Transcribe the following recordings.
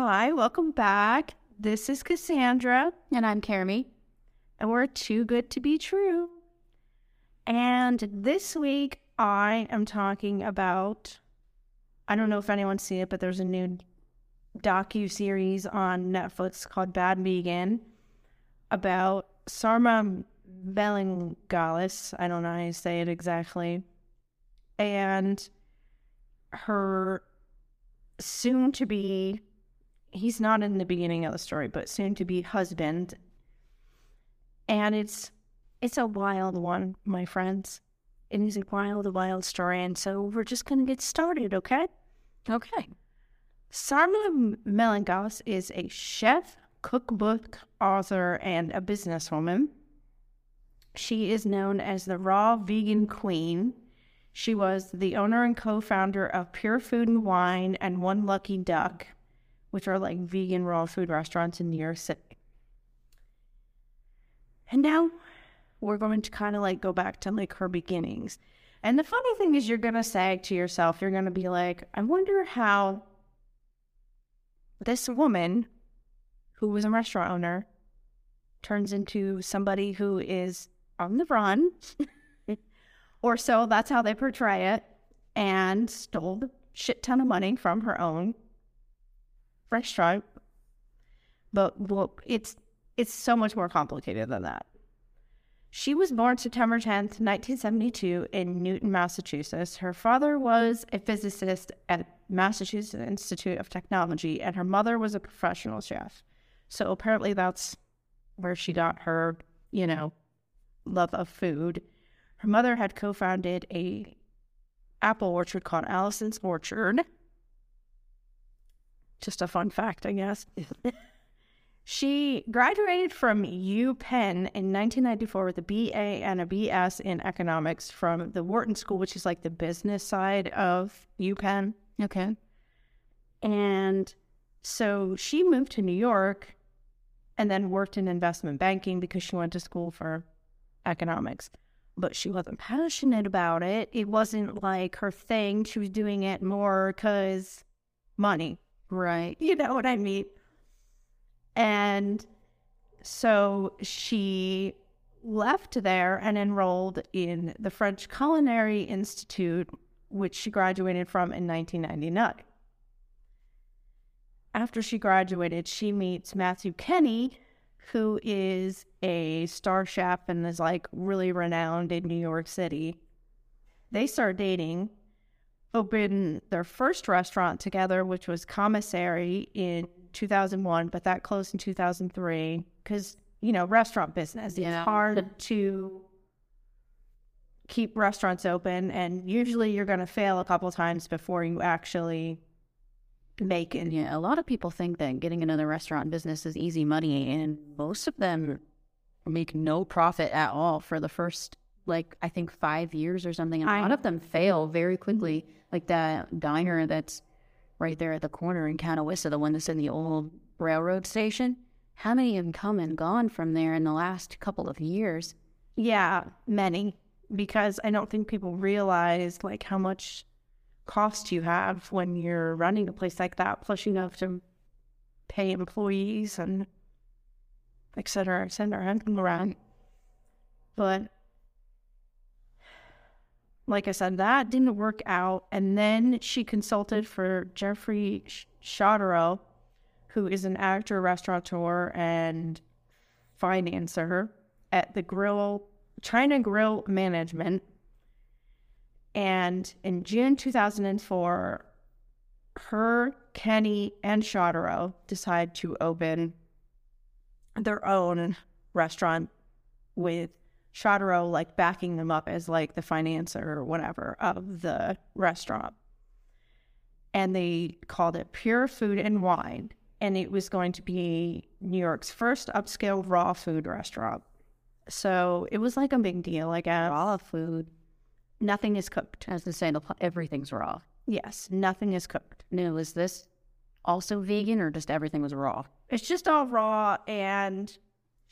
Hi, welcome back. This is Cassandra. And I'm Carmi. And we're Too Good to Be True. And this week, I am talking about, I don't know if anyone's seen it, but there's a new docu-series on Netflix called Bad Vegan about Sarma Melngailis. I don't know how you say it exactly. And her soon-to-be, he's not in the beginning of the story, but soon-to-be husband. And it's a wild one, my friends. It is a wild story, and so we're just going to get started, okay? Okay. Sarma Melngailis is a chef, cookbook author, and a businesswoman. She is known as the Raw Vegan Queen. She was the owner and co-founder of Pure Food and Wine and One Lucky Duck, which are like vegan raw food restaurants in New York City. And now we're going to kind of like go back to like her beginnings. And the funny thing is, you're going to say to yourself, you're going to be like, I wonder how this woman who was a restaurant owner turns into somebody who is on the run, or so that's how they portray it, and stole a shit ton of money from her own restaurant. But well, it's so much more complicated than that. She was born September 10th, 1972 in Newton, Massachusetts. Her father was a physicist at Massachusetts Institute of Technology, and her mother was a professional chef. So apparently that's where she got her, you know, love of food. Her mother had co-founded a apple orchard called Allison's Orchard. Just a fun fact, I guess. She graduated from UPenn in 1994 with a BA and a BS in economics from the Wharton School, which is like the business side of UPenn. Okay. And so she moved to New York and then worked in investment banking because she went to school for economics. But she wasn't passionate about it. It wasn't like her thing. She was doing it more because money. Right. You know what I mean? And so she left there and enrolled in the French Culinary Institute, which she graduated from in 1999. After she graduated, she meets Matthew Kenney, who is a star chef and is like really renowned in New York City. They start dating, opened their first restaurant together, which was Commissary in 2001, but that closed in 2003 because, you know, restaurant business. Yeah. It's hard to keep restaurants open, and usually you're going to fail a couple times before you actually make it. Yeah, a lot of people think that getting another restaurant business is easy money, and most of them make no profit at all for the first, like, I think 5 years or something. A lot of them fail very quickly. Like that diner that's right there at the corner in Catawissa, the one that's in the old railroad station. How many have come and gone from there in the last couple of years? Yeah, many, because I don't think people realize like how much cost you have when you're running a place like that, plus you have to pay employees and et cetera, and around. But like I said, that didn't work out. And then she consulted for Jeffrey Chaderel, who is an actor, restaurateur, and financer at the China Grill Management. And in June 2004, her, Kenny, and Chaderel decide to open their own restaurant with Chaderel like backing them up as like the financer or whatever of the restaurant. And they called it Pure Food and Wine. And it was going to be New York's first upscale raw food restaurant. So it was like a big deal, I guess. Raw food. Nothing is cooked. I was going to say, everything's raw. Yes, nothing is cooked. Now, is this also vegan or just everything was raw? It's just all raw, and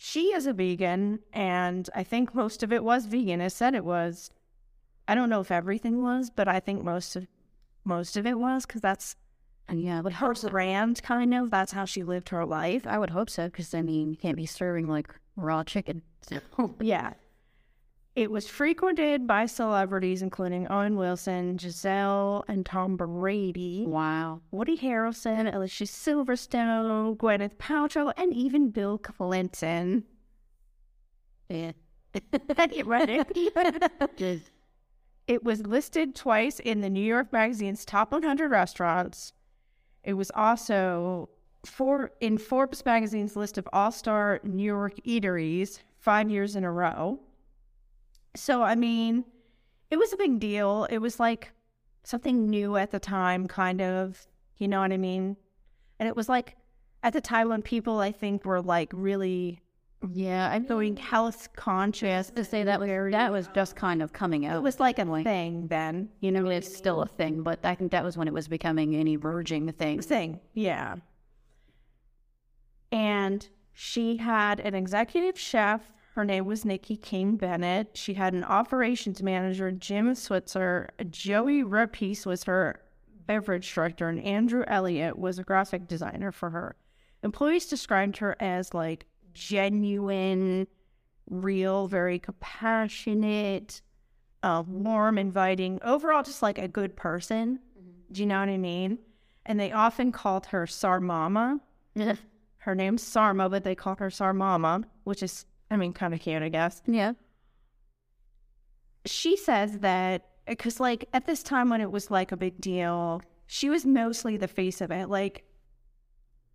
she is a vegan, and I think most of it was vegan. I said it was. I don't know if everything was, but I think most of it was, because that's And yeah, but her brand, kind of, that's how she lived her life. I would hope so, because, I mean, you can't be serving, like, raw chicken. Yeah. It was frequented by celebrities, including Owen Wilson, Giselle, and Tom Brady. Wow. Woody Harrelson, Alicia Silverstone, Gwyneth Paltrow, and even Bill Clinton. Yeah. It was listed twice in the New York Magazine's Top 100 Restaurants. It was also in Forbes Magazine's list of all-star New York eateries 5 years in a row. So, I mean, it was a big deal. It was like something new at the time, kind of, you know what I mean? And it was like at the time when people, I think, were like really... Yeah, I'm going health conscious to say that was just kind of coming out. It was like a thing then, you know. It's still a thing, but I think that was when it was becoming an emerging thing. Yeah. And she had an executive chef. Her name was Nikki King-Bennett. She had an operations manager, Jim Switzer. Joey Rapese was her beverage director, and Andrew Elliott was a graphic designer for her. Employees described her as like genuine, real, very compassionate, warm, inviting, overall just like a good person. Mm-hmm. Do you know what I mean? And they often called her Sarmama. Her name's Sarma, but they called her Sarmama, which is, I mean, kind of cute, I guess. Yeah. She says that because, like, at this time when it was like a big deal, she was mostly the face of it. Like,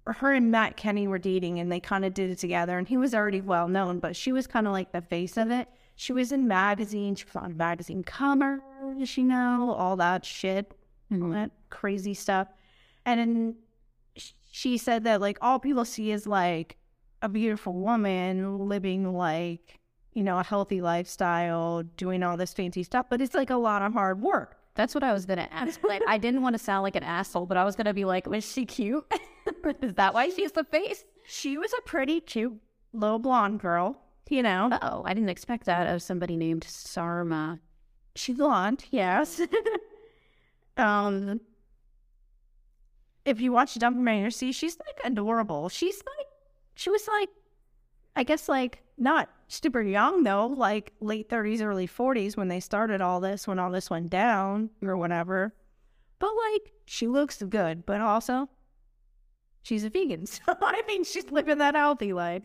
her and Matt Kenney were dating, and they kind of did it together, and he was already well-known, but she was kind of like the face of it. She was in magazines. She was on magazine covers, you know, all that shit, mm-hmm. all that crazy stuff. And then she said that, like, all people see is, like, a beautiful woman living, like, you know, a healthy lifestyle, doing all this fancy stuff, but it's, like, a lot of hard work. That's what I was going to ask. Like, I didn't want to sound like an asshole, but I was going to be like, was she cute? Is that why she's the face? She was a pretty cute little blonde girl, you know. Uh-oh, I didn't expect that of somebody named Sarma. She's blonde, yes. If you watch Dumperman, see, she's, like, adorable. She's, like, she was, like, I guess, like, not super young, though, like late 30s, early 40s when they started all this, when all this went down or whatever. But, like, she looks good, but also she's a vegan. So, I mean, she's living that healthy life.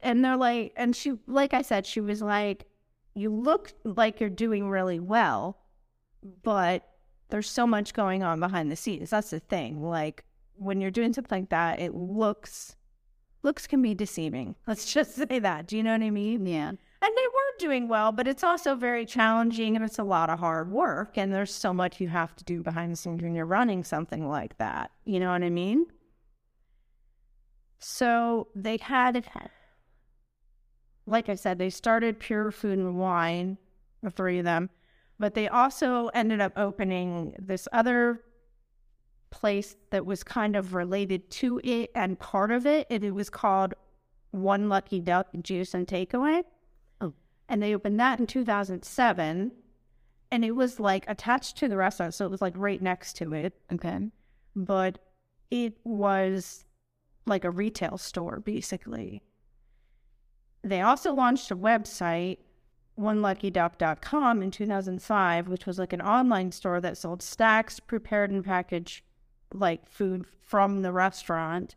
And they're like, and she, like I said, she was like, you look like you're doing really well, but there's so much going on behind the scenes. That's the thing. Like, when you're doing something like that, it looks can be deceiving. Let's just say that. Do you know what I mean? Yeah. And they were doing well, but it's also very challenging, and it's a lot of hard work, and there's so much you have to do behind the scenes when you're running something like that. You know what I mean? So they had, like I said, they started Pure Food and Wine, the three of them, but they also ended up opening this other place that was kind of related to it and part of it, and it was called One Lucky Duck Juice and Takeaway. Oh. And they opened that in 2007, and it was like attached to the restaurant, so it was like right next to it. Okay. But it was like a retail store, basically. They also launched a website, oneluckyduck.com, in 2005, which was like an online store that sold stacks, prepared and packaged like food from the restaurant,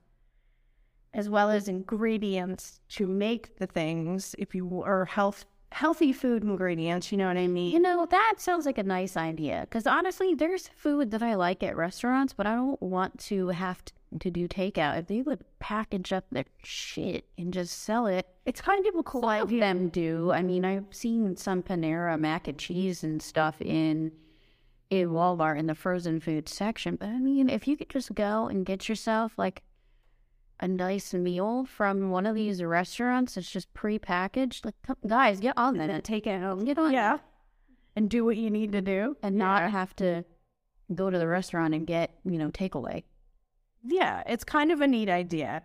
as well as ingredients to make the things, if you or healthy food ingredients, you know what I mean? You know, that sounds like a nice idea, because honestly, there's food that I like at restaurants, but I don't want to have to do takeout. If they would package up their shit and just sell it, it's kind of cool. Some of them do. I mean, I've seen some Panera mac and cheese and stuff in Walmart in the frozen food section, but I mean, if you could just go and get yourself like a nice meal from one of these restaurants that's just pre-packaged, like, guys, get on that, take it home, get on, yeah, and do what you need to do, and not have to go to the restaurant and get, you know, takeaway. Yeah, it's kind of a neat idea.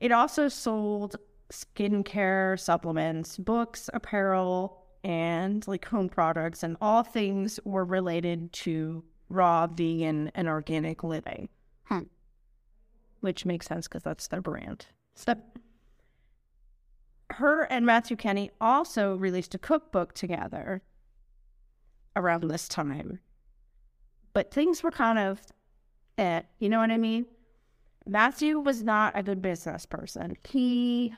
It also sold skincare, supplements, books, apparel, and like home products, and all things were related to raw, vegan, and organic living. Hmm. Which makes sense because that's their brand. So her and Matthew Kenney also released a cookbook together around this time. But things were kind of, you know what I mean? Matthew was not a good business person. He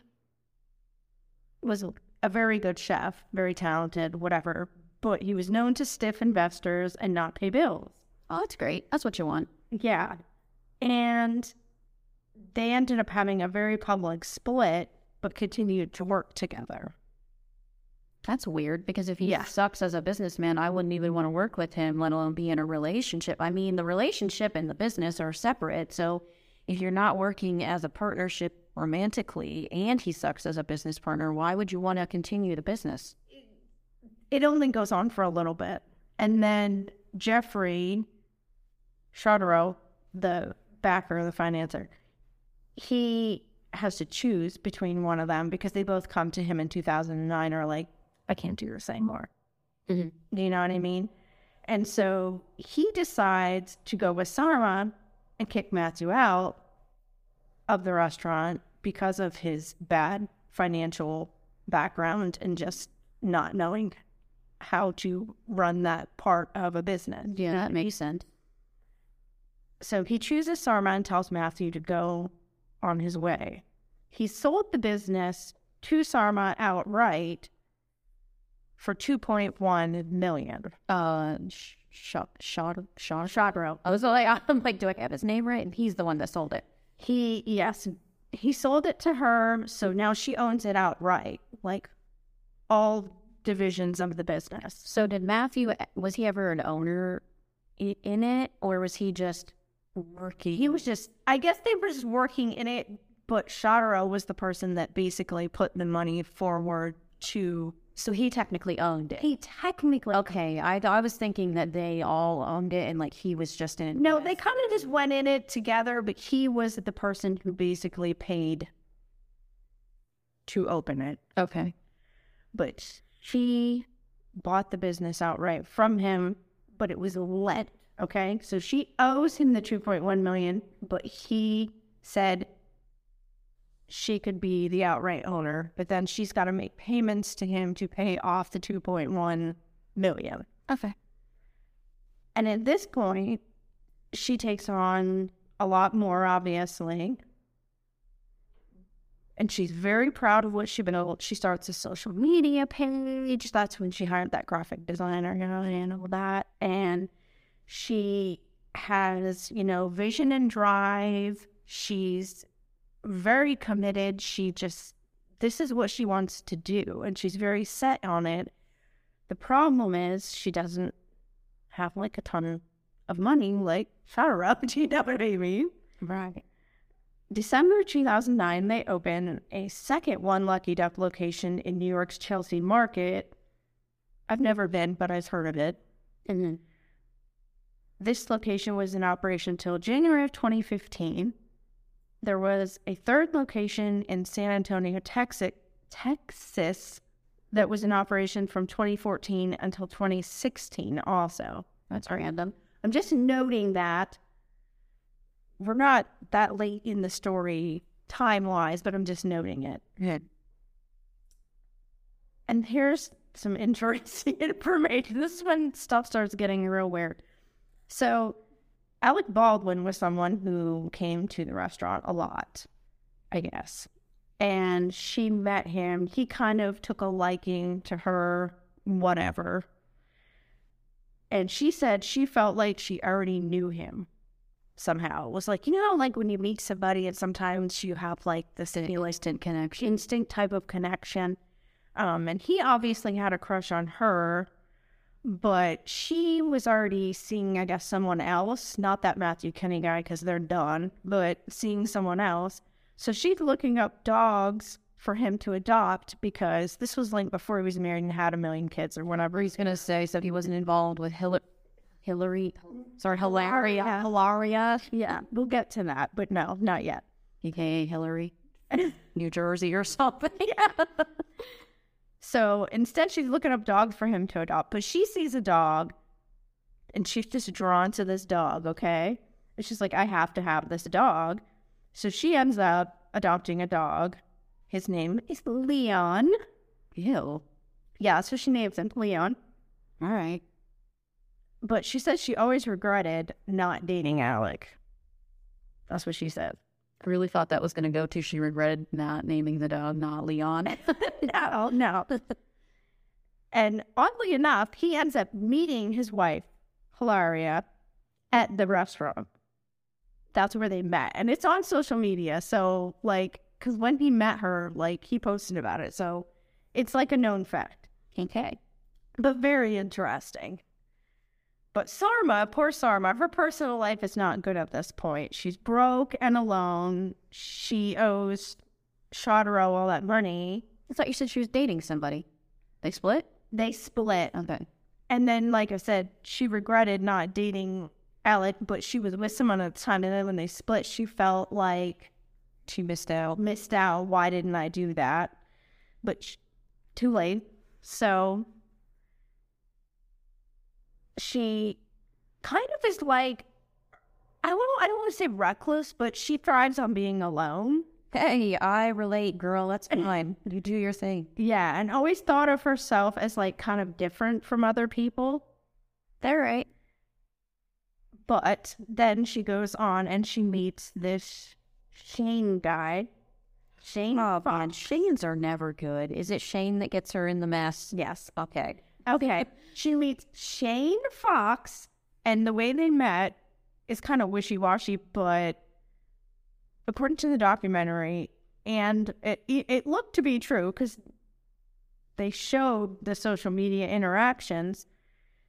was a very good chef, very talented, whatever. But he was known to stiff investors and not pay bills. Oh, that's great. That's what you want. Yeah. And they ended up having a very public split, but continued to work together. That's weird, because if he sucks as a businessman, I wouldn't even want to work with him, let alone be in a relationship. I mean, the relationship and the business are separate. So if you're not working as a partnership romantically and he sucks as a business partner, why would you want to continue the business? It only goes on for a little bit. And then Jeffrey Chaderel, the backer, the financier, he has to choose between one of them because they both come to him in 2009 are like, I can't do your thing more. Mm-hmm. Do you know what I mean? And so he decides to go with Sarma and kick Matthew out of the restaurant because of his bad financial background and just not knowing how to run that part of a business. Yeah, that makes sense. So he chooses Sarma and tells Matthew to go on his way. He sold the business to Sarma outright for $2.1 million. Chaderel. I was like, do I have his name right? And he's the one that sold it. He sold it to her, so now she owns it outright. Like all divisions of the business. So did Matthew, was he ever an owner in it, or was he just working? He was just, I guess they were just working in it, but Chaderel was the person that basically put the money forward to. So he technically owned it. Okay, I was thinking that they all owned it and like he was just in it. No, they kind of just went in it together, but he was the person who basically paid to open it. Okay. But she bought the business outright from him, but it was let. Okay, so she owes him the $2.1 million, but he said she could be the outright owner, but then she's got to make payments to him to pay off the $2.1 million. Okay. And at this point, she takes on a lot more, obviously. And she's very proud of what she's been able. She starts a social media page. That's when she hired that graphic designer, you know, and all that. And she has, you know, vision and drive. She's very committed. She just, this is what she wants to do. And she's very set on it. The problem is she doesn't have like a ton of money, like Chaderel. Do you know what I mean? Right. December 2009, they open a second One Lucky Duck location in New York's Chelsea Market. I've never been, but I've heard of it. Mm-hmm. This location was in operation till January of 2015. There was a third location in San Antonio, Texas, that was in operation from 2014 until 2016 also. That's random. I'm just noting that. We're not that late in the story time-wise, but I'm just noting it. Yeah. And here's some interesting information. This is when stuff starts getting real weird. So Alec Baldwin was someone who came to the restaurant a lot, I guess. And she met him. He kind of took a liking to her, whatever. And she said she felt like she already knew him somehow. It was like, you know, like when you meet somebody and sometimes you have like this instant connection, instinct type of connection. And he obviously had a crush on her. But she was already seeing, I guess, someone else. Not that Matthew Kenney guy, because they're done, but seeing someone else. So she's looking up dogs for him to adopt because this was like before he was married and had a million kids or whatever. He's going to say, so he wasn't involved with Hilaria. Hilaria. Yeah, we'll get to that, but no, not yet. AKA Hillary, New Jersey or something. Yeah. So instead, she's looking up dogs for him to adopt. But she sees a dog and she's just drawn to this dog, okay? And she's like, I have to have this dog. So she ends up adopting a dog. His name is Leon. Ew. Yeah, so she names him Leon. All right. But she said she always regretted not dating Alec. That's what she said. I really thought that was going to go to she regretted not naming the dog, not Leon. No. And oddly enough, he ends up meeting his wife, Hilaria, at the restaurant. That's where they met. And it's on social media. So, like, because when he met her, like, he posted about it. So it's like a known fact. Okay. But very interesting. But Sarma, poor Sarma, her personal life is not good at this point. She's broke and alone. She owes Chaderel all that money. I thought you said she was dating somebody. They split? They split. Okay. And then, like I said, she regretted not dating Alec, but she was with someone at the time. And then when they split, she felt like she missed out. Why didn't I do that? But too late. So she kind of is like, I don't want to say reckless, but she thrives on being alone. Hey, I relate, girl. That's fine. You do your thing. Yeah, and always thought of herself as, like, kind of different from other people. They're right. But then she goes on and she meets this Shane guy. Shane. Oh, man. Shanes are never good. Is it Shane that gets her in the mess? Yes. Okay. She meets Shane Fox, and the way they met is kind of wishy-washy, but according to the documentary, and it looked to be true because they showed the social media interactions,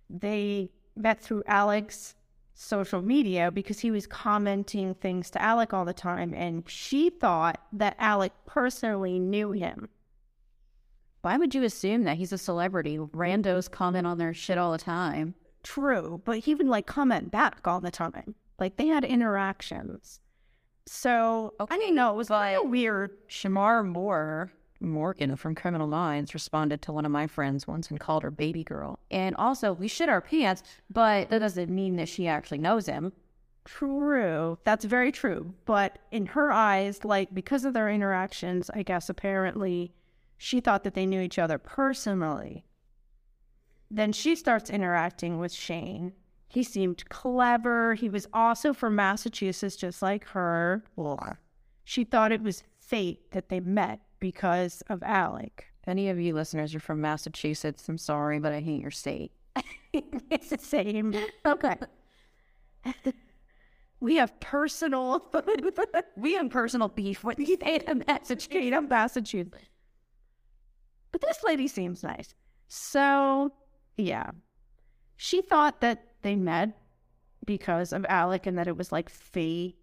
they met through Alec's social media because he was commenting things to Alec all the time, and she thought that Alec personally knew him. Why would you assume that? He's a celebrity. Randos comment on their shit all the time. True, but he would, like, comment back all the time. Like, they had interactions. So, okay, I didn't know. It was kind of weird. Shamar Morgan from Criminal Minds responded to one of my friends once and called her baby girl. And also, we shit our pants, but that doesn't mean that she actually knows him. True. That's very true. But in her eyes, like, because of their interactions, I guess, apparently, she thought that they knew each other personally. Then she starts interacting with Shane. He seemed clever. He was also from Massachusetts, just like her. Ugh. She thought it was fate that they met because of Alec. If any of you listeners are from Massachusetts, I'm sorry, but I hate your state. It's the same. Okay. We have personal beef with the state of Massachusetts. But this lady seems nice. So, yeah. She thought that they met because of Alec and that it was like fate.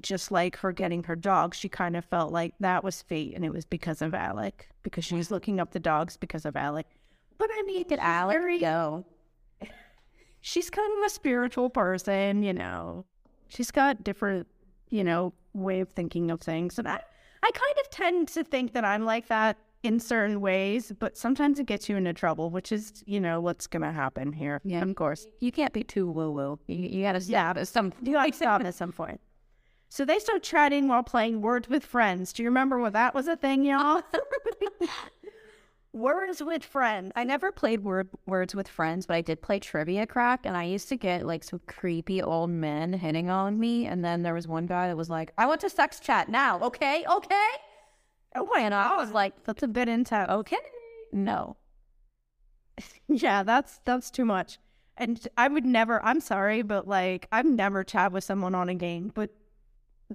Just like her getting her dog, she kind of felt like that was fate and it was because of Alec. Because she was looking up the dogs because of Alec. But I mean, did Alec go? She's kind of a spiritual person, you know. She's got different, you know, way of thinking of things. And I kind of tend to think that I'm like that in certain ways, but sometimes it gets you into trouble, which is, you know, what's gonna happen here. Yeah, of course. You can't be too woo-woo. You gotta stop at some point. You gotta stop at some point. So they start chatting while playing Words with Friends. Do you remember when that was a thing, y'all? Words with Friends. I never played Words with Friends, but I did play Trivia Crack, and I used to get, like, some creepy old men hitting on me, and then there was one guy that was like, I want to sex chat now, okay? Oh, and I was like, that's a bit intense. Okay. No. Yeah, that's too much. And I would never, I'm sorry, but, like, I've never chat with someone on a game, but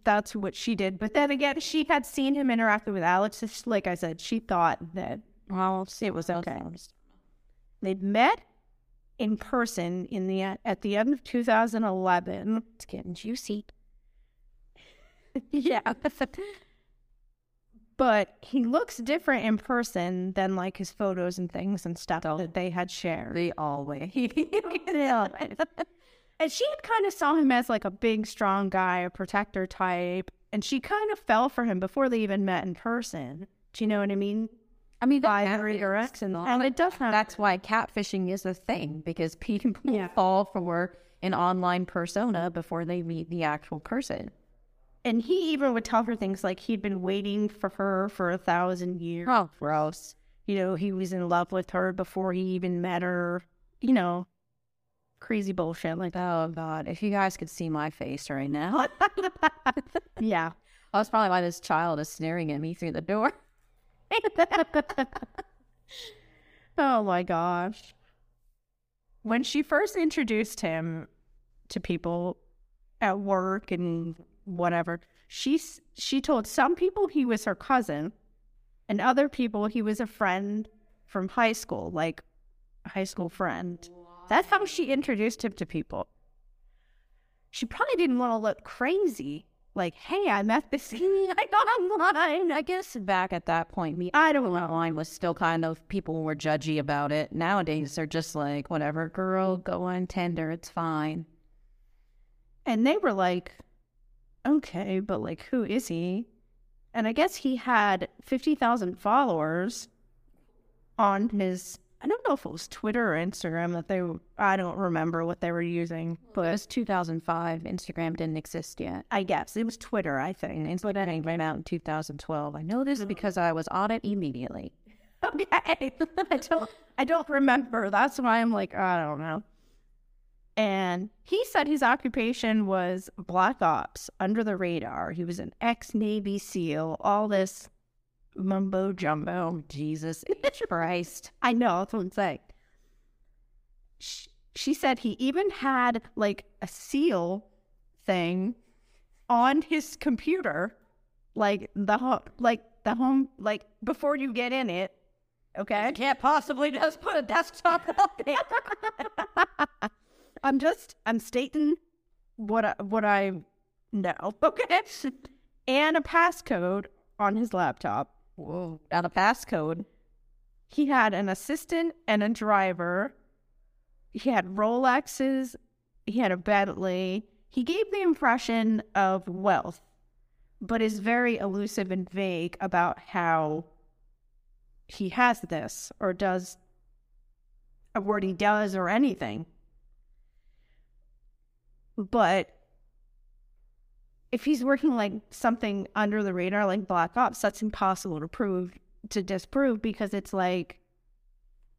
that's what she did. But then again, she had seen him interacting with Alex. So she, like I said, she thought that it was okay. They met in person at the end of 2011. It's getting juicy. Yeah. But he looks different in person than, like, his photos and things and stuff that they had shared. They always. And she had kind of saw him as, like, a big, strong guy, a protector type. And she kind of fell for him before they even met in person. Do you know what I mean? I mean, by every direction. And it does. That's why catfishing is a thing, because people fall for an online persona before they meet the actual person. And he even would tell her things like he'd been waiting for her for 1,000 years. Oh, gross. You know, he was in love with her before he even met her. You know, crazy bullshit like that. Oh, God. If you guys could see my face right now. Yeah. That's probably why this child is staring at me through the door. Oh, my gosh. When she first introduced him to people at work and whatever, she told some people he was her cousin and other people he was a friend from high school, like a high school friend. That's how she introduced him to people. She probably didn't want to look crazy, like, hey, I met this guy online. I guess back at that point, online was still kind of, people were judgy about it. Nowadays, they're just like, whatever, girl, go on Tinder, it's fine. And they were like, okay, but like, who is he? And I guess he had 50,000 followers on his, I don't know if it was Twitter or Instagram that they, I don't remember what they were using. But it was 2005. Instagram didn't exist yet. I guess. It was Twitter, I think. Instagram ran out in 2012. I know this because I was on it immediately. Okay. I don't remember. That's why I'm like, I don't know. And he said his occupation was black ops, under the radar. He was an ex-Navy SEAL, all this mumbo jumbo. Jesus Christ. I know, that's what I'm saying. She said he even had like a SEAL thing on his computer, like before you get in it. Okay, you can't possibly just put a desktop up there. I'm stating what I know. Okay. And a passcode on his laptop. Whoa. Not a passcode. He had an assistant and a driver. He had Rolexes. He had a Bentley. He gave the impression of wealth, but is very elusive and vague about how he has this or does, or what he does or anything. But if he's working like something under the radar, like black ops, that's impossible to disprove, because it's like,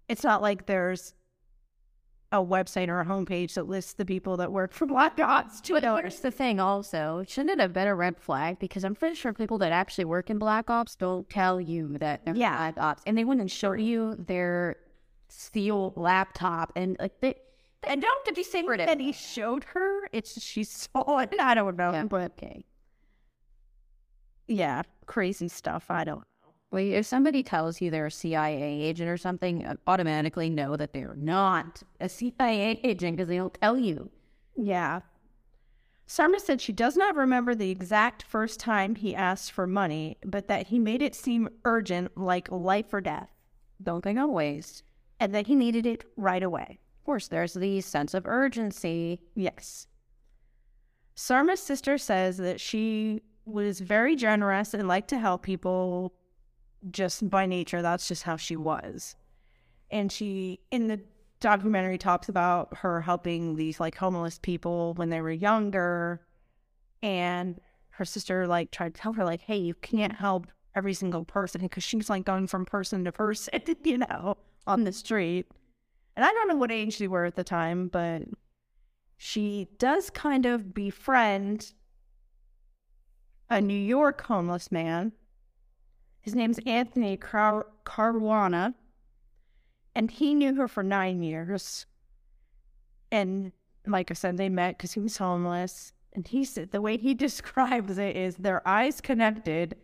it's not like there's a website or a homepage that lists the people that work for black ops. Here's the thing also, shouldn't it have been a red flag? Because I'm pretty sure people that actually work in black ops don't tell you that they're black ops, and they wouldn't show you their steel laptop and like they. And don't did he say that he showed her? It's just she saw it. I don't know. Yeah, but okay. Yeah, crazy stuff. I don't know. Well, if somebody tells you they're a CIA agent or something, automatically know that they're not a CIA agent because they don't tell you. Yeah. Sarma said she does not remember the exact first time he asked for money, but that he made it seem urgent, like life or death. Don't think always. And that he needed it right away. Of course, there's the sense of urgency. Yes. Sarma's sister says that she was very generous and liked to help people just by nature. That's just how she was. And she, in the documentary, talks about her helping these like homeless people when they were younger. And her sister like tried to tell her like, hey, you can't help every single person, because she's like going from person to person, you know, on the street. And I don't know what age they were at the time, but she does kind of befriend a New York homeless man. His name's Anthony Caruana, and he knew her for 9 years. And like I said, they met because he was homeless. And he said the way he describes it is their eyes connected,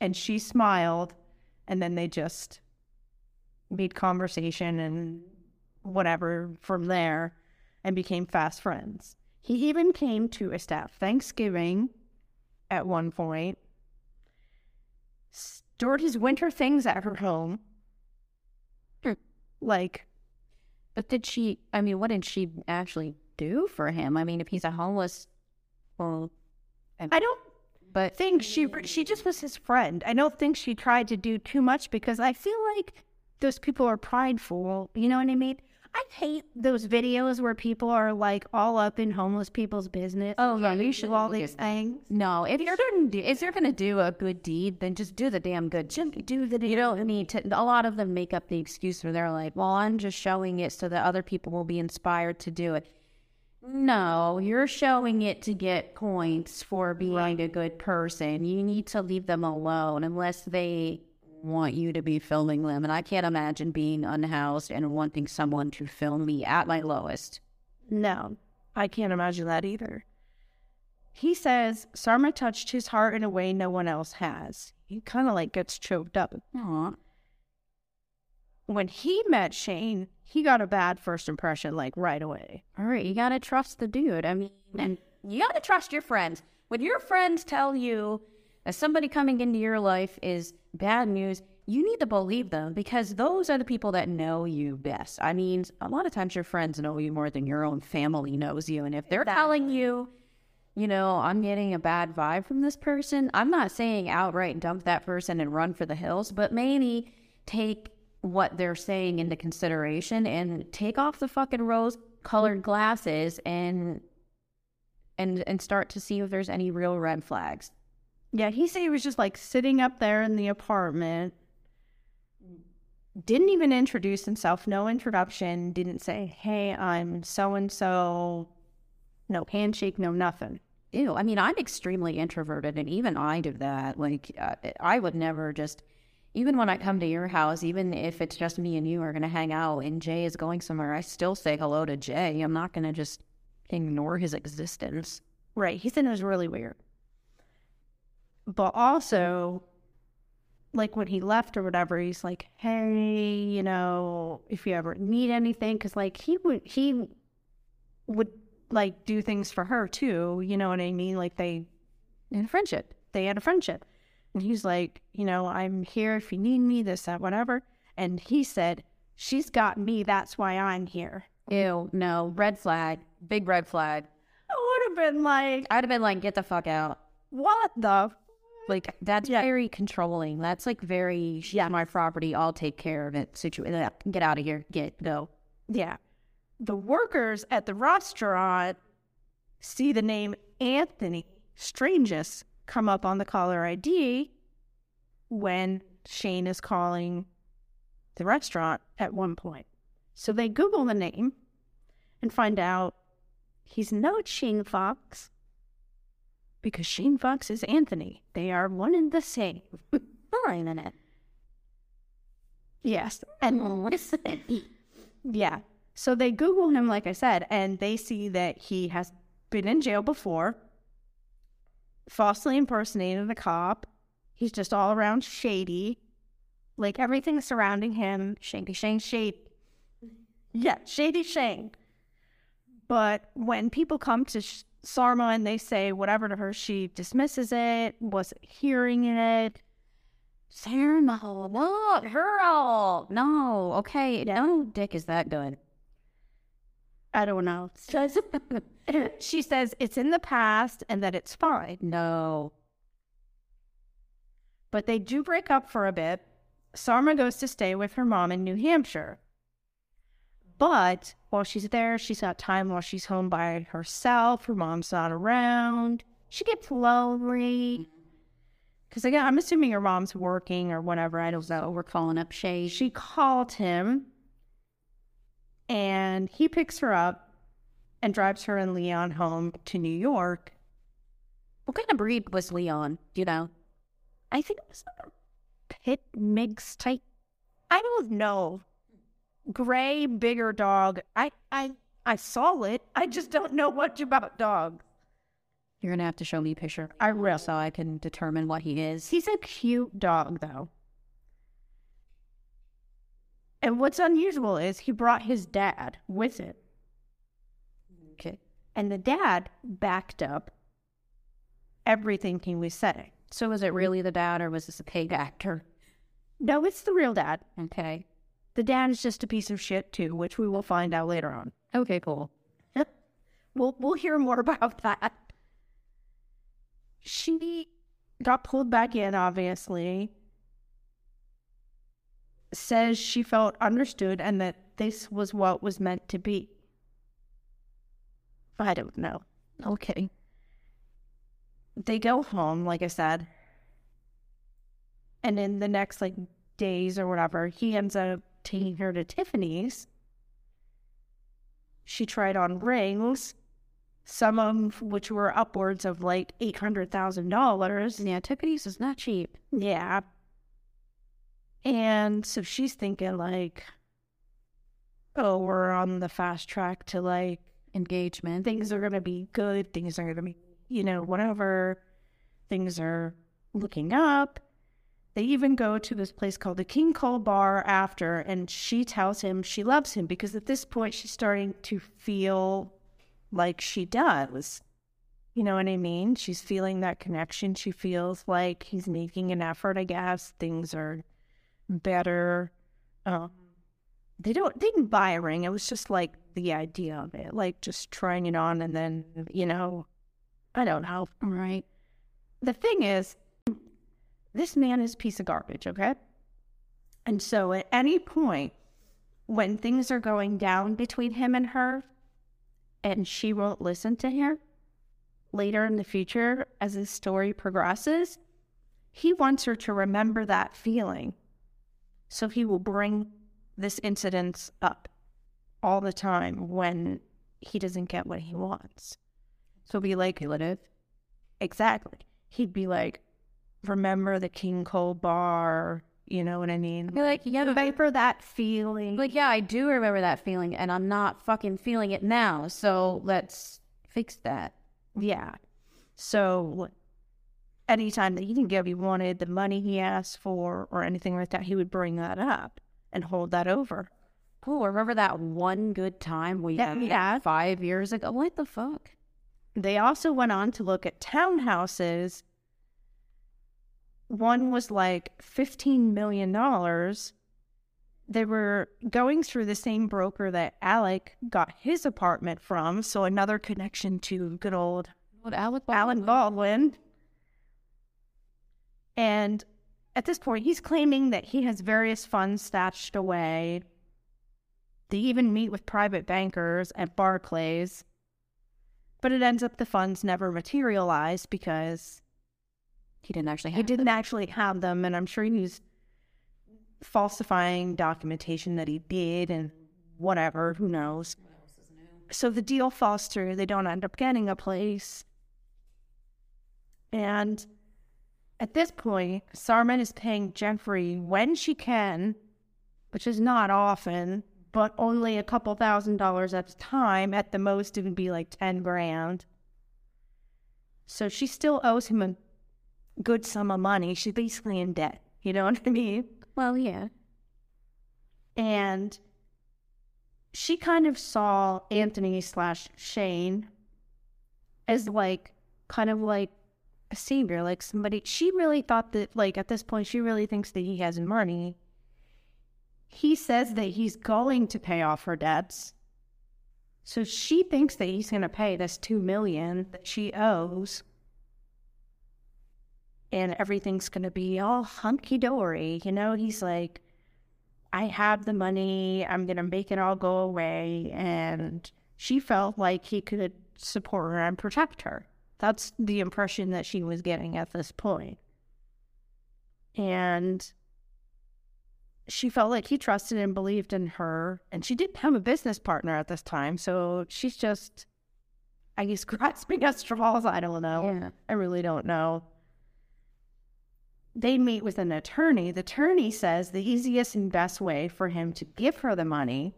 and she smiled, and then they just made conversation and whatever from there, and became fast friends. He even came to a staff Thanksgiving at one point, stored his winter things at her home. Like, but did she, I mean, what did she actually do for him? I mean, if he's a homeless, well, I don't but things she just was his friend. I don't think she tried to do too much because I feel like those people are prideful. You know what I mean? I hate those videos where people are like all up in homeless people's business. Oh, yeah, you should do all these things. No, if you're gonna do a good deed, then just do the damn good. Just do the. You don't need to. A lot of them make up the excuse where they're like, "Well, I'm just showing it so that other people will be inspired to do it." No, you're showing it to get points for being a good person. You need to leave them alone unless they want you to be filming them. And I can't imagine being unhoused and wanting someone to film me at my lowest. No, I can't imagine that either. He says Sarma touched his heart in a way no one else has. He kind of like gets choked up. Aww. When he met Shane, he got a bad first impression like right away. All right, you got to trust the dude. I mean, and you got to trust your friends. When your friends tell you that somebody coming into your life is bad news, you need to believe them because those are the people that know you best. I mean, a lot of times your friends know you more than your own family knows you. And if they're telling you, you know, I'm getting a bad vibe from this person, I'm not saying outright dump that person and run for the hills, but maybe take what they're saying into consideration and take off the fucking rose-colored glasses and start to see if there's any real red flags. Yeah, he said he was just like sitting up there in the apartment, didn't even introduce himself, no introduction, didn't say, hey, I'm so-and-so, no handshake, no nothing. Ew, I mean, I'm extremely introverted, and even I do that. Like, I would never just... Even when I come to your house, even if it's just me and you are going to hang out and Jay is going somewhere, I still say hello to Jay. I'm not going to just ignore his existence. Right. He said it was really weird. But also, like when he left or whatever, he's like, hey, you know, if you ever need anything, because like he would like do things for her too. You know what I mean? Like they had a friendship. And he's like, you know, I'm here if you need me, this, that, whatever. And he said, she's got me. That's why I'm here. Ew, no. Red flag. Big red flag. I'd have been like, get the fuck out. What the? Like, that's very controlling. That's like very, she's my property. I'll take care of it. Get out of here. Go. Yeah. The workers at the restaurant see the name Anthony Strangis come up on the caller ID when Shane is calling the restaurant at one point. So they Google the name and find out he's not Shane Fox because Shane Fox is Anthony. They are one and the same. Fine in it. Yes. And yeah. So they Google him, like I said, and they see that he has been in jail before. Falsely impersonated a cop. He's just all around shady. Like everything surrounding him, shady. Yeah, shady Shane. But when people come to Sarma and they say whatever to her, she dismisses it, wasn't hearing it. Sarma, look, girl. No, okay, no dick is that good. I don't know. She says it's in the past and that it's fine. No. But they do break up for a bit. Sarma goes to stay with her mom in New Hampshire. But while she's there, she's got time while she's home by herself. Her mom's not around. She gets lonely. Because again, I'm assuming her mom's working or whatever. I don't know. We're calling up Shay. She called him. And he picks her up and drives her and Leon home to New York. What kind of breed was Leon, you know? I think it was like a pit mix type. I don't know. Gray, bigger dog. I saw it. I just don't know much about dogs. You're going to have to show me a picture. I will. So I can determine what he is. He's a cute dog, though. And what's unusual is he brought his dad with it. Okay. And the dad backed up everything he was saying. So was it really the dad or was this a paid actor? No, it's the real dad. Okay. The dad is just a piece of shit too, which we will find out later on. Okay, cool. We'll hear more about that. She got pulled back in, obviously, says she felt understood and that this was what was meant to be. I don't know. Okay. They go home, like I said, and in the next, like, days or whatever, he ends up taking her to Tiffany's. She tried on rings, some of which were upwards of, like, $800,000. Yeah, Tiffany's is not cheap. Yeah. And so she's thinking, like, oh, we're on the fast track to, like, engagement. Things are going to be good. Things are going to be, you know, whatever. Things are looking up. They even go to this place called the King Cole Bar after, and she tells him she loves him because at this point she's starting to feel like she does. You know what I mean? She's feeling that connection. She feels like he's making an effort, I guess. Things are better. They didn't buy a ring. It was just like the idea of it, like just trying it on and then, you know, I don't know. Right. The thing is, this man is a piece of garbage, okay? And so at any point when things are going down between him and her and she won't listen to him, later in the future as his story progresses, he wants her to remember that feeling. So he will bring this incident up all the time when he doesn't get what he wants. So be like, cumulative. Exactly. He'd be like, remember the King Cole Bar, you know what I mean? Be like, yeah, remember that feeling. Like, yeah, I do remember that feeling, and I'm not fucking feeling it now, so let's fix that. Yeah. So anytime that he didn't get what he wanted, the money he asked for, or anything like that, he would bring that up and hold that over. Cool. Remember that one good time we had 5 years ago? What the fuck? They also went on to look at townhouses. One was like $15 million. They were going through the same broker that Alec got his apartment from. So another connection to good old Alec Baldwin. And at this point, he's claiming that he has various funds stashed away. They even meet with private bankers at Barclays. But it ends up the funds never materialized because he didn't actually have them. And I'm sure he was falsifying documentation that he did and whatever. Who knows? What else is new? So the deal falls through. They don't end up getting a place. And at this point, Sarman is paying Jeffrey when she can, which is not often, but only a couple $1,000s at a time. At the most, it would be like 10 grand. So she still owes him a good sum of money. She's basically in debt. You know what I mean? Well, yeah. And she kind of saw Anthony/Shane as like, kind of like a savior, like somebody. She really thought that, like, at this point, she really thinks that he has money. He says that he's going to pay off her debts. So she thinks that he's going to pay this $2 million that she owes. And everything's going to be all hunky-dory. You know, he's like, I have the money. I'm going to make it all go away. And she felt like he could support her and protect her. That's the impression that she was getting at this point. And she felt like he trusted and believed in her, and she didn't have a business partner at this time, so she's just, I guess, grasping at straws. I don't know. Yeah. I really don't know. They meet with an attorney. The attorney says the easiest and best way for him to give her the money,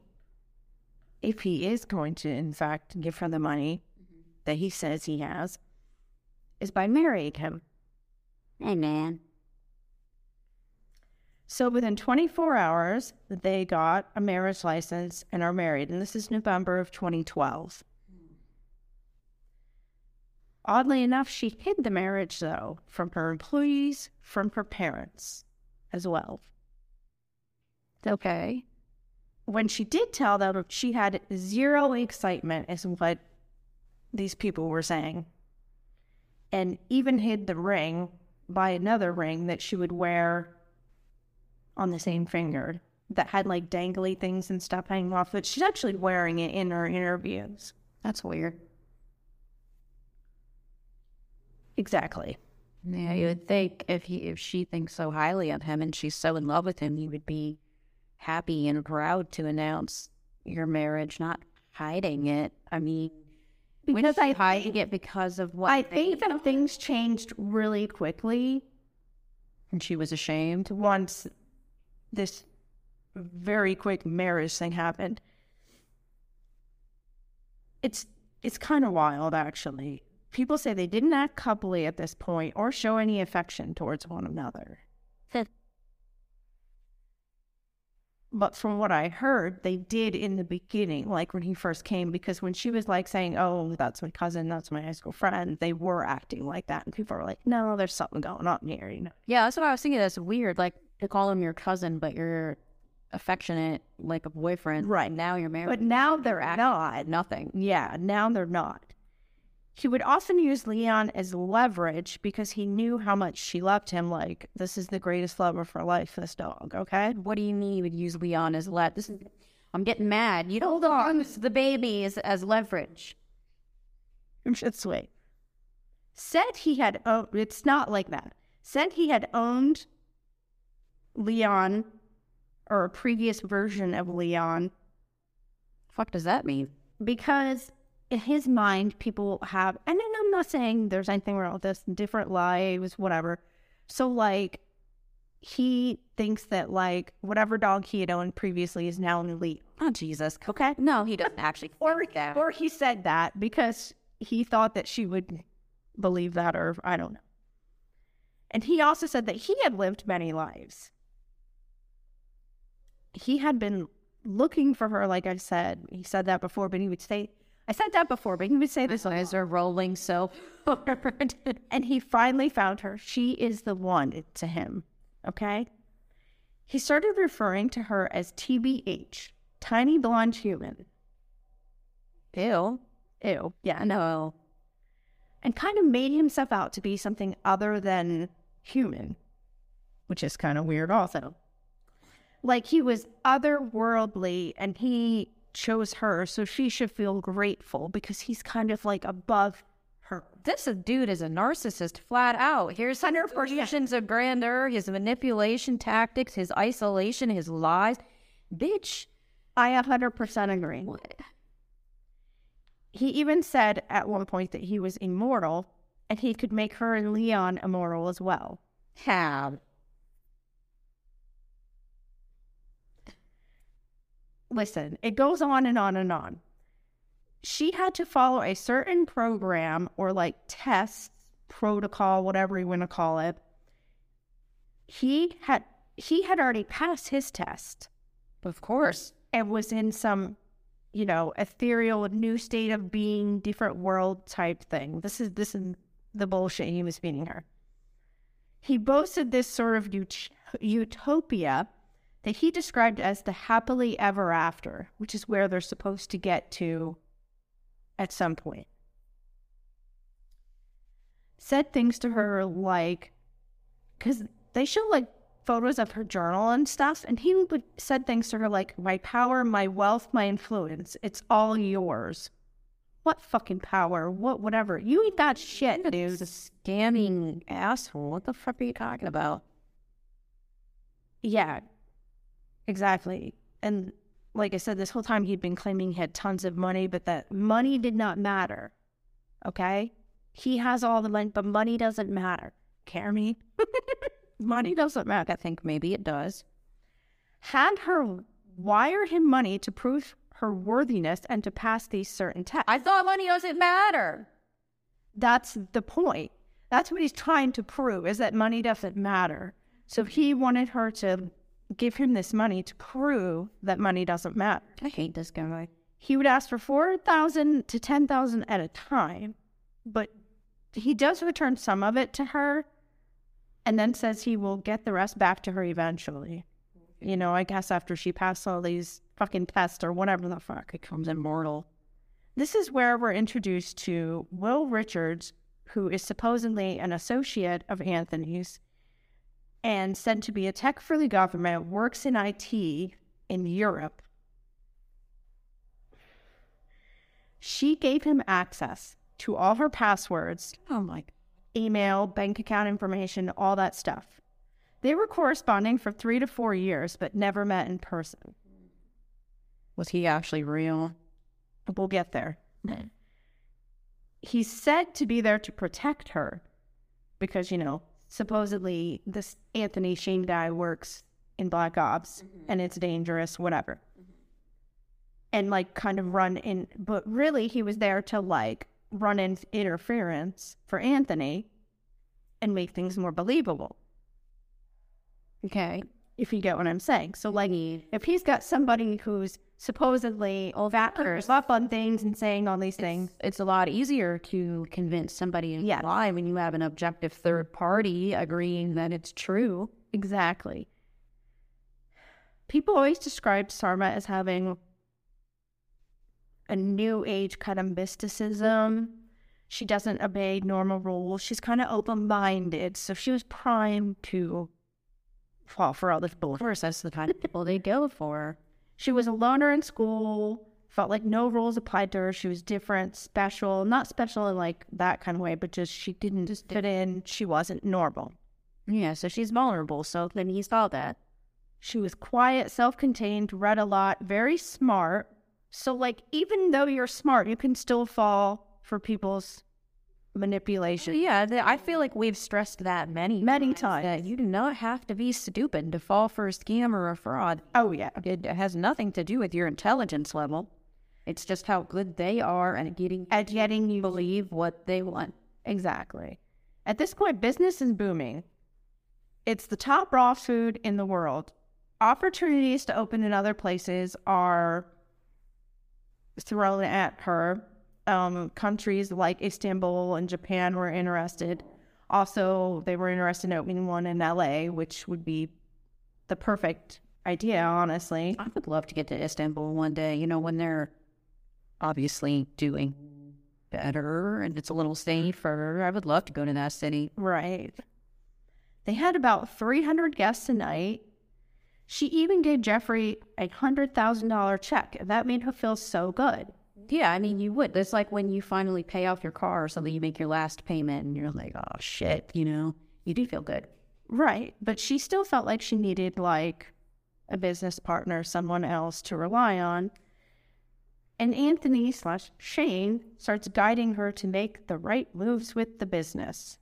if he is going to, in fact, give her the money that he says he has, is by marrying him. Hey, man. So within 24 hours, they got a marriage license and are married. And this is November of 2012. Oddly enough, she hid the marriage, though, from her employees, from her parents as well. Okay. When she did tell them, she had zero excitement is what these people were saying. And even hid the ring buy another ring that she would wear on the same finger that had like dangly things and stuff hanging off, but she's actually wearing it in her interviews. That's weird. Exactly. Yeah, you would think if she thinks so highly of him and she's so in love with him, you would be happy and proud to announce your marriage, not hiding it. I mean, because I hiding it because of what I think that things changed really quickly, and she was ashamed once this very quick marriage thing happened. It's kind of wild, actually. People say they didn't act coupley at this point or show any affection towards one another. But from what I heard, they did in the beginning, like when he first came, because when she was like saying, oh, that's my cousin, that's my high school friend, they were acting like that. And people were like, no, there's something going on here, you know? Yeah, that's what I was thinking. That's weird, like to call him your cousin, but you're affectionate, like a boyfriend. Right. Now you're married. But now they're not. Nothing. Yeah, now they're not. He would often use Leon as leverage because he knew how much she loved him. Like, this is the greatest love of her life, this dog, okay? What do you mean he would use Leon as leverage? I'm getting mad. You don't use the baby as leverage. Just wait. Said he had... Oh, it's not like that. Said he had owned Leon, or a previous version of Leon. Fuck does that mean? Because... in his mind, people have, and I'm not saying there's anything wrong with this, different lives, whatever. So, like, he thinks that, like, whatever dog he had owned previously is now an elite. Oh, Jesus. Okay. No, he doesn't actually think that. Or he said that because he thought that she would believe that, or I don't know. And he also said that he had lived many lives. He had been looking for her, like I said. He said that before, but he would say... I said that before, but he would say this. My eyes are rolling so hard. And he finally found her. She is the one to him, okay? He started referring to her as TBH, tiny blonde human. Ew. Ew. Yeah, no. And kind of made himself out to be something other than human, which is kind of weird also. Like, he was otherworldly, and he... chose her, so she should feel grateful because he's kind of like above her. This dude is a narcissist flat out. Here's 100 perceptions of grandeur, his manipulation tactics, his isolation, his lies. Bitch. I 100% agree. What? He even said at one point that he was immortal and he could make her and Leon immortal as well. How? Listen, it goes on and on and on. She had to follow a certain program or like test, protocol, whatever you want to call it. He had already passed his test. Of course. And was in some, you know, ethereal new state of being, different world type thing. This is the bullshit he was feeding her. He boasted this sort of utopia that he described as the happily ever after, which is where they're supposed to get to at some point. Said things to her like, because they show like photos of her journal and stuff, and he would said things to her like, my power, my wealth, my influence, it's all yours. What fucking power? What whatever? You ain't got shit, dude. It's a scamming asshole. What the fuck are you talking about? Yeah. Exactly. And like I said, this whole time he'd been claiming he had tons of money, but that money did not matter. Okay? He has all the money, but money doesn't matter. Care me? Money doesn't matter. I think maybe it does. Had her wire him money to prove her worthiness and to pass these certain tests. I thought money doesn't matter. That's the point. That's what he's trying to prove, is that money doesn't matter. So he wanted her to... give him this money to prove that money doesn't matter. I hate this guy. He would ask for $4,000 to $10,000 at a time, but he does return some of it to her and then says he will get the rest back to her eventually. You know, I guess after she passed all these fucking tests or whatever the fuck, it becomes immortal. This is where we're introduced to Will Richards, who is supposedly an associate of Anthony's and said to be a tech for the government, works in IT in Europe. She gave him access to all her passwords, email, bank account information, all that stuff. They were corresponding for 3 to 4 years, but never met in person. Was he actually real? We'll get there. He's said to be there to protect her because, you know, supposedly this Anthony Shane guy works in Black Ops and it's dangerous, whatever. And like kind of run in, but really he was there to like run in interference for Anthony and make things more believable. Okay. If you get what I'm saying. So like if he's got somebody who's supposedly backers up on things and saying all these things, it's a lot easier to convince somebody to lie when you have an objective third party agreeing that it's true. Exactly. People always describe Sarma as having a new age kind of mysticism. She doesn't obey normal rules. She's kind of open-minded. So she was primed to fall for all this bullshit. That's the kind of people they go for. She was a loner in school, felt like no rules applied to her. She was different, special, not special in like that kind of way, but just she didn't just fit in. She wasn't normal. Yeah, so she's vulnerable. So then he saw that. She was quiet, self-contained, read a lot, very smart. So like, even though you're smart, you can still fall for people's manipulation. Yeah, I feel like we've stressed that many times. That you do not have to be stupid to fall for a scam or a fraud. Oh yeah, it has nothing to do with your intelligence level. It's just how good they are at getting you believe what they want. Exactly. At this point, business is booming. It's the top raw food in the world. Opportunities to open in other places are thrown at her. Countries like Istanbul and Japan were interested. Also, they were interested in opening one in LA, which would be the perfect idea, honestly. I would love to get to Istanbul one day, you know, when they're obviously doing better and it's a little safer. I would love to go to that city. Right. They had about 300 guests a night. She even gave Jeffrey a $100,000 check, and that made her feel so good. Yeah, I mean, you would. It's like when you finally pay off your car or something, you make your last payment and you're like, oh, shit, you know, you do feel good. Right. But she still felt like she needed like a business partner, someone else to rely on. And Anthony/Shane starts guiding her to make the right moves with the business.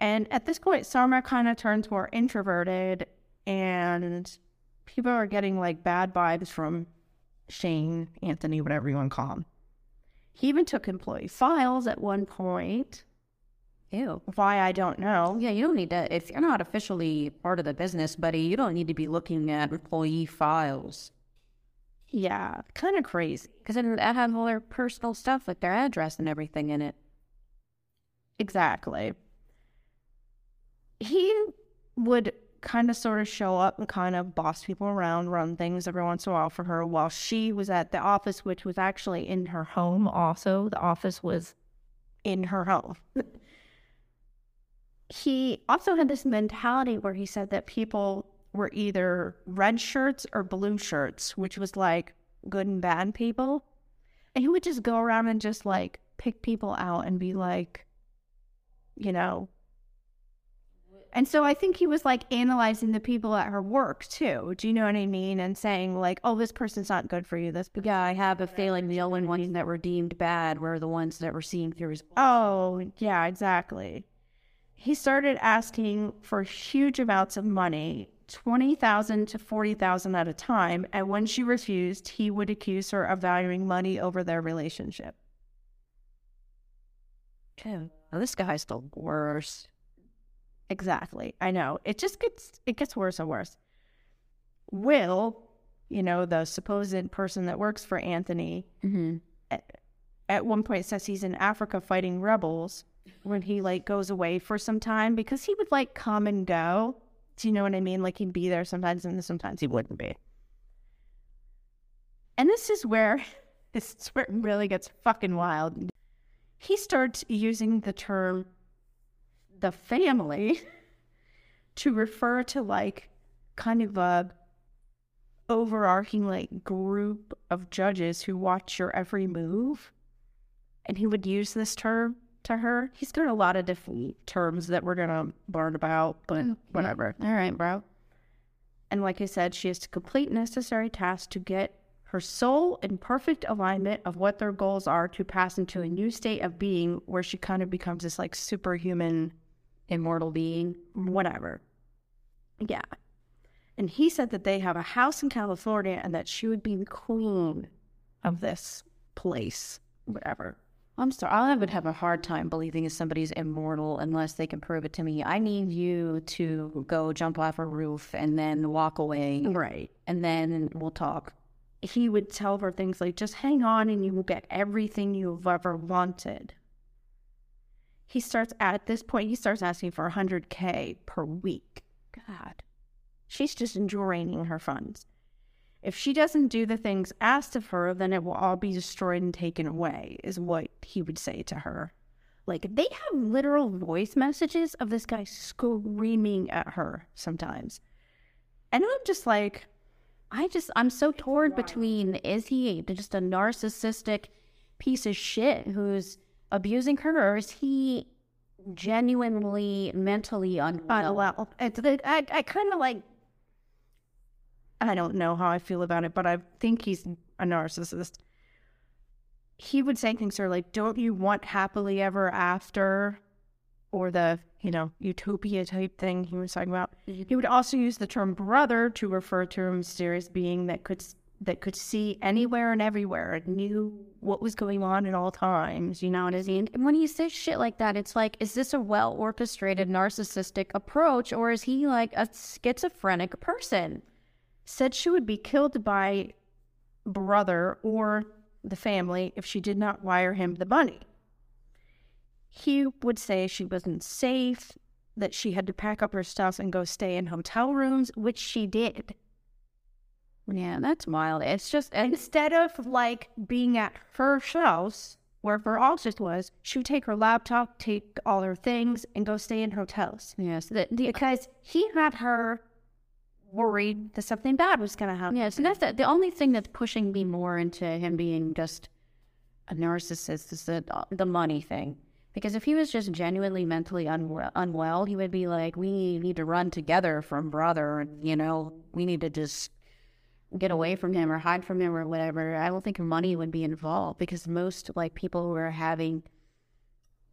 And at this point, Sarma kind of turns more introverted and people are getting like bad vibes from Shane, Anthony, whatever you want to call him. He even took employee files at one point. Ew. Why, I don't know. Yeah, you don't need to. If you're not officially part of the business, buddy, you don't need to be looking at employee files. Yeah, kind of crazy. Because that has all their personal stuff, like their address and everything in it. Exactly. He would kind of sort of show up and kind of boss people around, run things every once in a while for her while she was at the office, which was actually in her home also. The office was in her home. He also had this mentality where he said that people were either red shirts or blue shirts, which was like good and bad people. And he would just go around and just like pick people out and be like, you know. And so I think he was, like, analyzing the people at her work, too. Do you know what I mean? And saying, like, oh, this person's not good for you. Yeah, I have a feeling the only ones that were deemed bad were the ones that were seen through his... Oh, yeah, exactly. He started asking for huge amounts of money, $20,000 to $40,000 at a time. And when she refused, he would accuse her of valuing money over their relationship. Oh, well, this guy's the worst. Exactly. I know. It gets worse and worse. Will, you know, the supposed person that works for Anthony, at one point says he's in Africa fighting rebels when he, like, goes away for some time because he would, like, come and go. Do you know what I mean? Like, he'd be there sometimes and sometimes he wouldn't be. And this is where it really gets fucking wild. he starts using the term the family to refer to like kind of a overarching like group of judges who watch your every move. And he would use this term to her. He's got a lot of different terms that we're going to learn about, but whatever. All right, bro. And like I said, she has to complete necessary tasks to get her soul in perfect alignment of what their goals are to pass into a new state of being where she kind of becomes this like superhuman, immortal being, whatever. Yeah. And he said that they have a house in California and that she would be the queen of this place, whatever. I'm sorry, I would have a hard time believing if somebody's immortal unless they can prove it to me. I need you to go jump off a roof and then walk away. Right. And then we'll talk. He would tell her things like, just hang on and you will get everything you've ever wanted. He starts, at this point, he starts asking for $100K per week. God. She's just draining her funds. If she doesn't do the things asked of her, then it will all be destroyed and taken away, is what he would say to her. Like, they have literal voice messages of this guy screaming at her sometimes. And I'm just like, I'm so torn between, is he just a narcissistic piece of shit who's abusing her, or is he genuinely mentally unwell? I kind of like, I don't know how I feel about it, but I think he's a narcissist. He would say things that are like, don't you want happily ever after? Or the, utopia type thing he was talking about. He would also use the term brother to refer to a mysterious being that could see anywhere and everywhere and knew what was going on at all times, you know what I mean? And when he says shit like that, it's like, is this a well-orchestrated narcissistic approach, or is he like a schizophrenic person? Said she would be killed by brother or the family if she did not wire him the money. He would say she wasn't safe, that she had to pack up her stuff and go stay in hotel rooms, which she did. Yeah, that's wild. It's just, instead of like being at her house, where her office was, she would take her laptop, take all her things, and go stay in hotels. Yes, because he had her worried that something bad was going to happen. Yes, and that's the only thing that's pushing me more into him being just a narcissist is the money thing. Because if he was just genuinely mentally unwell, he would be like, we need to run together from brother, and we need to just get away from him or hide from him or whatever. I don't think money would be involved, because most like people who are having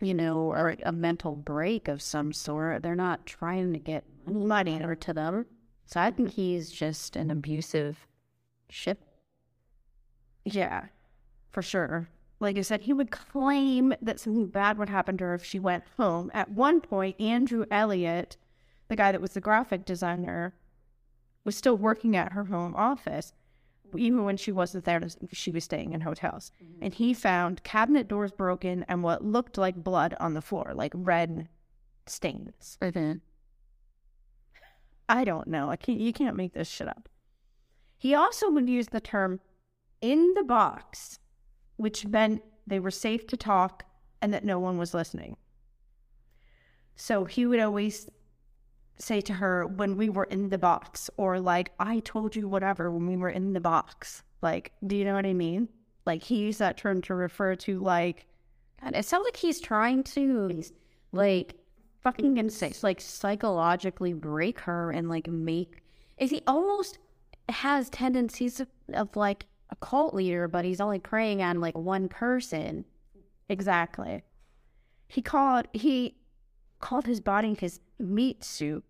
or a mental break of some sort, they're not trying to get money over to them. So I think he's just an abusive ship. Yeah, for sure. Like I said, he would claim that something bad would happen to her if she went home. At one point, Andrew Elliott, the guy that was the graphic designer, was still working at her home office, even when she wasn't there. She was staying in hotels. Mm-hmm. And he found cabinet doors broken and what looked like blood on the floor, like red stains. Mm-hmm. I don't know. You can't make this shit up. He also would use the term in the box, which meant they were safe to talk and that no one was listening. So he would always say to her, when we were in the box, or like, I told you whatever when we were in the box. Like, do you know what I mean? Like, he used that term to refer to like... God, it sounds like he's trying to like... fucking insane. Like, psychologically break her and like make... Is he almost has tendencies of like a cult leader, but he's only preying on like one person. Exactly. He called his body his meat soup.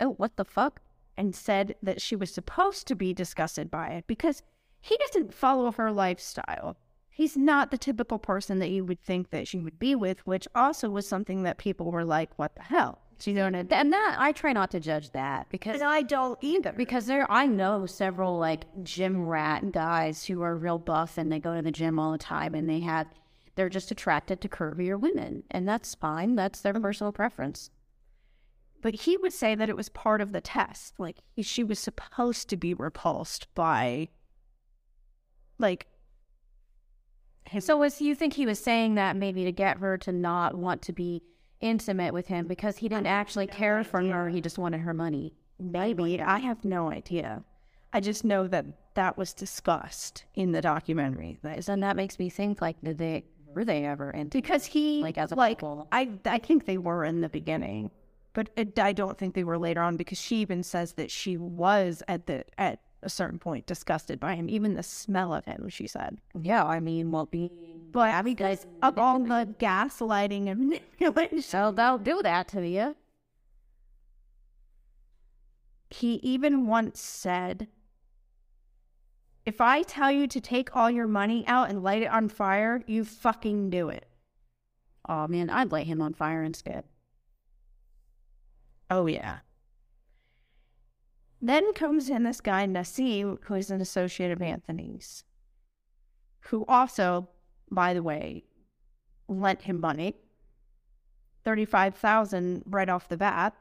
Oh, what the fuck? And said that she was supposed to be disgusted by it because he doesn't follow her lifestyle. He's not the typical person that you would think that she would be with, which also was something that people were like, what the hell? She's doing it. And that, I try not to judge that because... And I don't either. Because I know several, like, gym rat guys who are real buff and they go to the gym all the time and they're just attracted to curvier women. And that's fine. That's their personal preference. But he would say that it was part of the test. Like, she was supposed to be repulsed by, like... So was you think he was saying that maybe to get her to not want to be intimate with him because he didn't actually care for her, he just wanted her money? Maybe. I have no idea. I just know that that was discussed in the documentary. And that makes me think, like, were they ever intimate? Because he, like, as a couple? I think they were in the beginning, but I don't think they were later on, because she even says that she was at a certain point disgusted by him, even the smell of him, she said. Yeah, I mean, because of all the gaslighting and manipulation. So they'll do that to you. He even once said, "If I tell you to take all your money out and light it on fire, you fucking do it." Oh man, I'd light him on fire instead. Oh yeah. Then comes in this guy, Nassim, who is an associate of Anthony's, who also, by the way, lent him money, $35,000 right off the bat.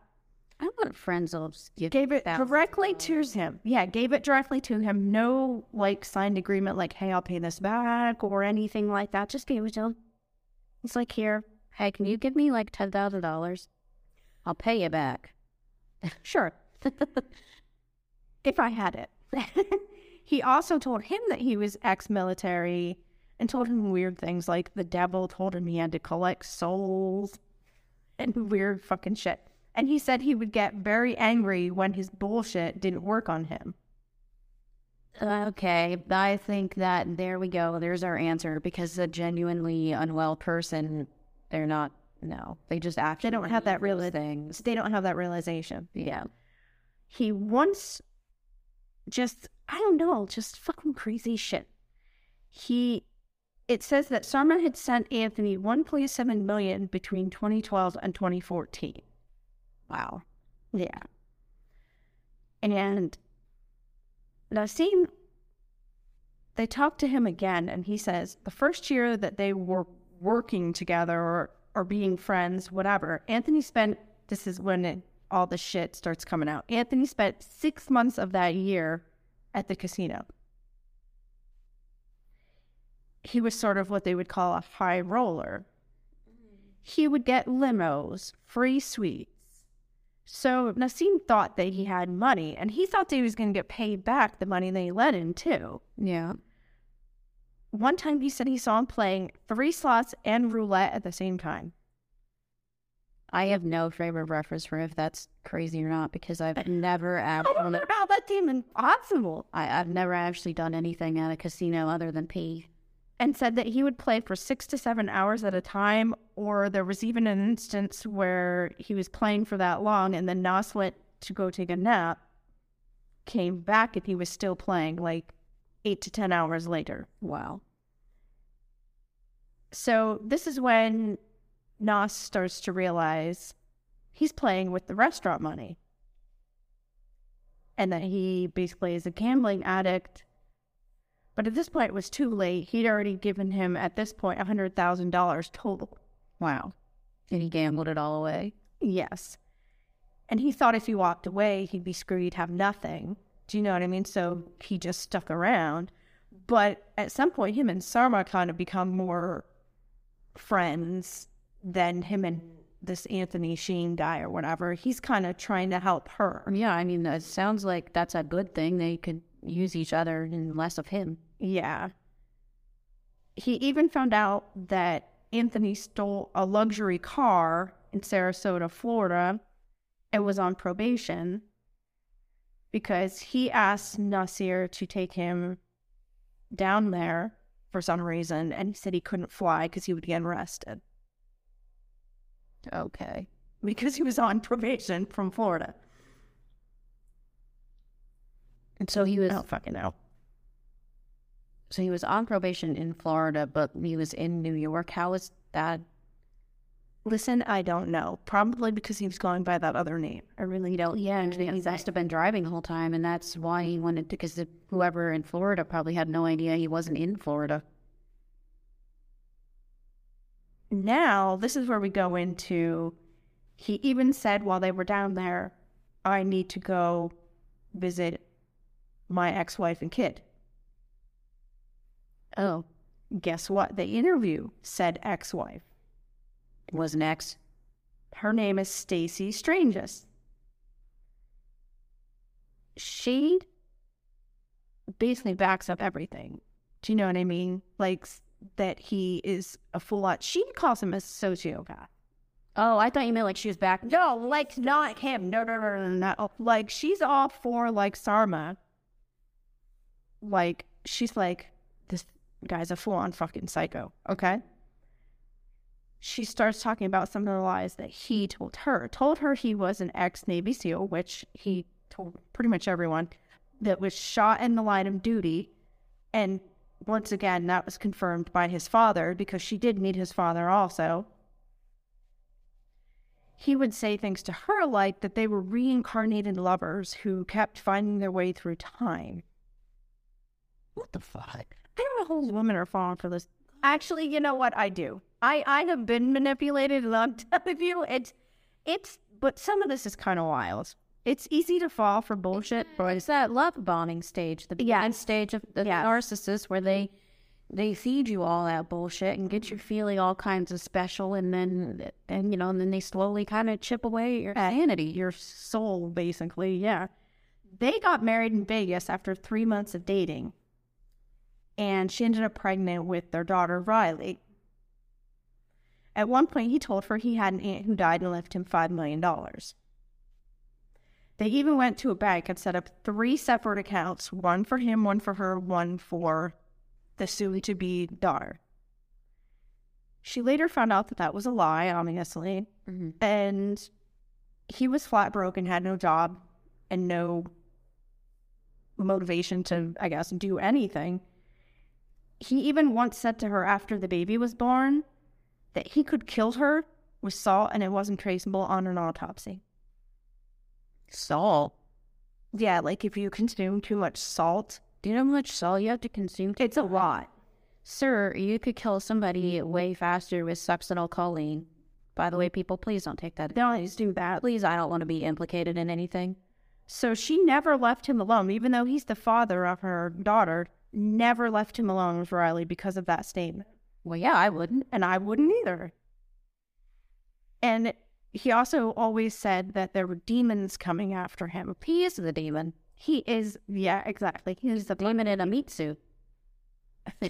I want friends will gave it directly to him. Yeah, gave it directly to him. No, like, signed agreement, like, hey, I'll pay this back or anything like that. Just gave it to him. It's like, here, hey, can you give me, like, $10,000? I'll pay you back. Sure. If I had it. He also told him that he was ex-military and told him weird things, like the devil told him he had to collect souls and weird fucking shit. And he said he would get very angry when his bullshit didn't work on him. Okay, I think that there we go. There's our answer, because a genuinely unwell person, they're not, no, they just actually. They don't have that realization. They don't have that realization. Yeah. He once just, I don't know, just fucking crazy shit. It says that Sarma had sent Anthony $1.7 million between 2012 and 2014. Wow. Yeah. And Nassim, they talked to him again, and he says the first year that they were working together or being friends, whatever, Anthony spent, this is when all the shit starts coming out, Anthony spent 6 months of that year at the casino. He was sort of what they would call a high roller. He would get limos, free suites. So Nassim thought that he had money, and he thought that he was going to get paid back the money they lent him, too. Yeah. One time he said he saw him playing 3 slots and roulette at the same time. I have no frame of reference for if that's crazy or not, because I've never actually... I don't know how that's even possible. I've never actually done anything at a casino other than pee. And said that he would play for 6 to 7 hours at a time, or there was even an instance where he was playing for that long and then Nas went to go take a nap, came back, and he was still playing like 8 to 10 hours later. Wow. So this is when Nas starts to realize he's playing with the restaurant money and that he basically is a gambling addict. But at this point, it was too late. He'd already given him, at this point, $100,000 total. Wow. And he gambled it all away? Yes. And he thought if he walked away, he'd be screwed, he'd have nothing. Do you know what I mean? So he just stuck around. But at some point, him and Sarma kind of become more friends than him and this Anthony Sheen guy or whatever. He's kind of trying to help her. Yeah, I mean, it sounds like that's a good thing. They could use each other and less of him. Yeah. He even found out that Anthony stole a luxury car in Sarasota, Florida, and was on probation because he asked Nasir to take him down there for some reason, and he said he couldn't fly because he would get arrested. Okay. Because he was on probation from Florida. And so he was... Oh, fucking hell. So he was on probation in Florida, but he was in New York. How is that? Listen, I don't know. Probably because he was going by that other name. I really don't. Yeah, he must have been driving the whole time, and that's why he wanted to... Because whoever in Florida probably had no idea he wasn't in Florida. Now, this is where we go into... He even said while they were down there, I need to go visit my ex-wife and kid. Oh. Guess what? The interview said ex-wife. Was an ex. Her name is Stacy Strangis. She basically backs up everything. Do you know what I mean? Like, that he is a full-out... She calls him a sociopath. Oh, I thought you meant like she was back... No, like, not him. No. Like, she's all for, like, Sarma. Like, she's like, this guy's a full-on fucking psycho, okay? She starts talking about some of the lies that he told her. Told her he was an ex-Navy SEAL, which he told pretty much everyone, that was shot in the line of duty, and... Once again, that was confirmed by his father, because she did meet his father also. He would say things to her like that they were reincarnated lovers who kept finding their way through time. What the fuck? I don't know if women are falling for this. Actually, you know what? I do. I have been manipulated, and I'm telling you, it's but some of this is kind of wild. It's easy to fall for bullshit. It's that love bombing stage, the stage of the narcissist, where they feed you all that bullshit and get you feeling all kinds of special, and then they slowly kind of chip away at your sanity, your soul, basically. Yeah, they got married in Vegas after 3 months of dating, and she ended up pregnant with their daughter Riley. At one point, he told her he had an aunt who died and left him $5 million. They even went to a bank and set up 3 separate accounts, one for him, one for her, one for the soon-to-be daughter. She later found out that that was a lie, obviously, and he was flat broke and had no job and no motivation to, I guess, do anything. He even once said to her after the baby was born that he could kill her with salt and it wasn't traceable on an autopsy. Salt? Yeah, like if you consume too much salt. Do you know how much salt you have to consume? It's a lot. Sir, you could kill somebody way faster with succinylcholine. By the way, people, please don't take that. Don't do that. Please, I don't want to be implicated in anything. So she never left him alone, even though he's the father of her daughter, never left him alone with Riley because of that statement. Well, yeah, I wouldn't. And I wouldn't either. And... he also always said that there were demons coming after him. He is the demon. He is, yeah, exactly. He is the demon in a meat suit. For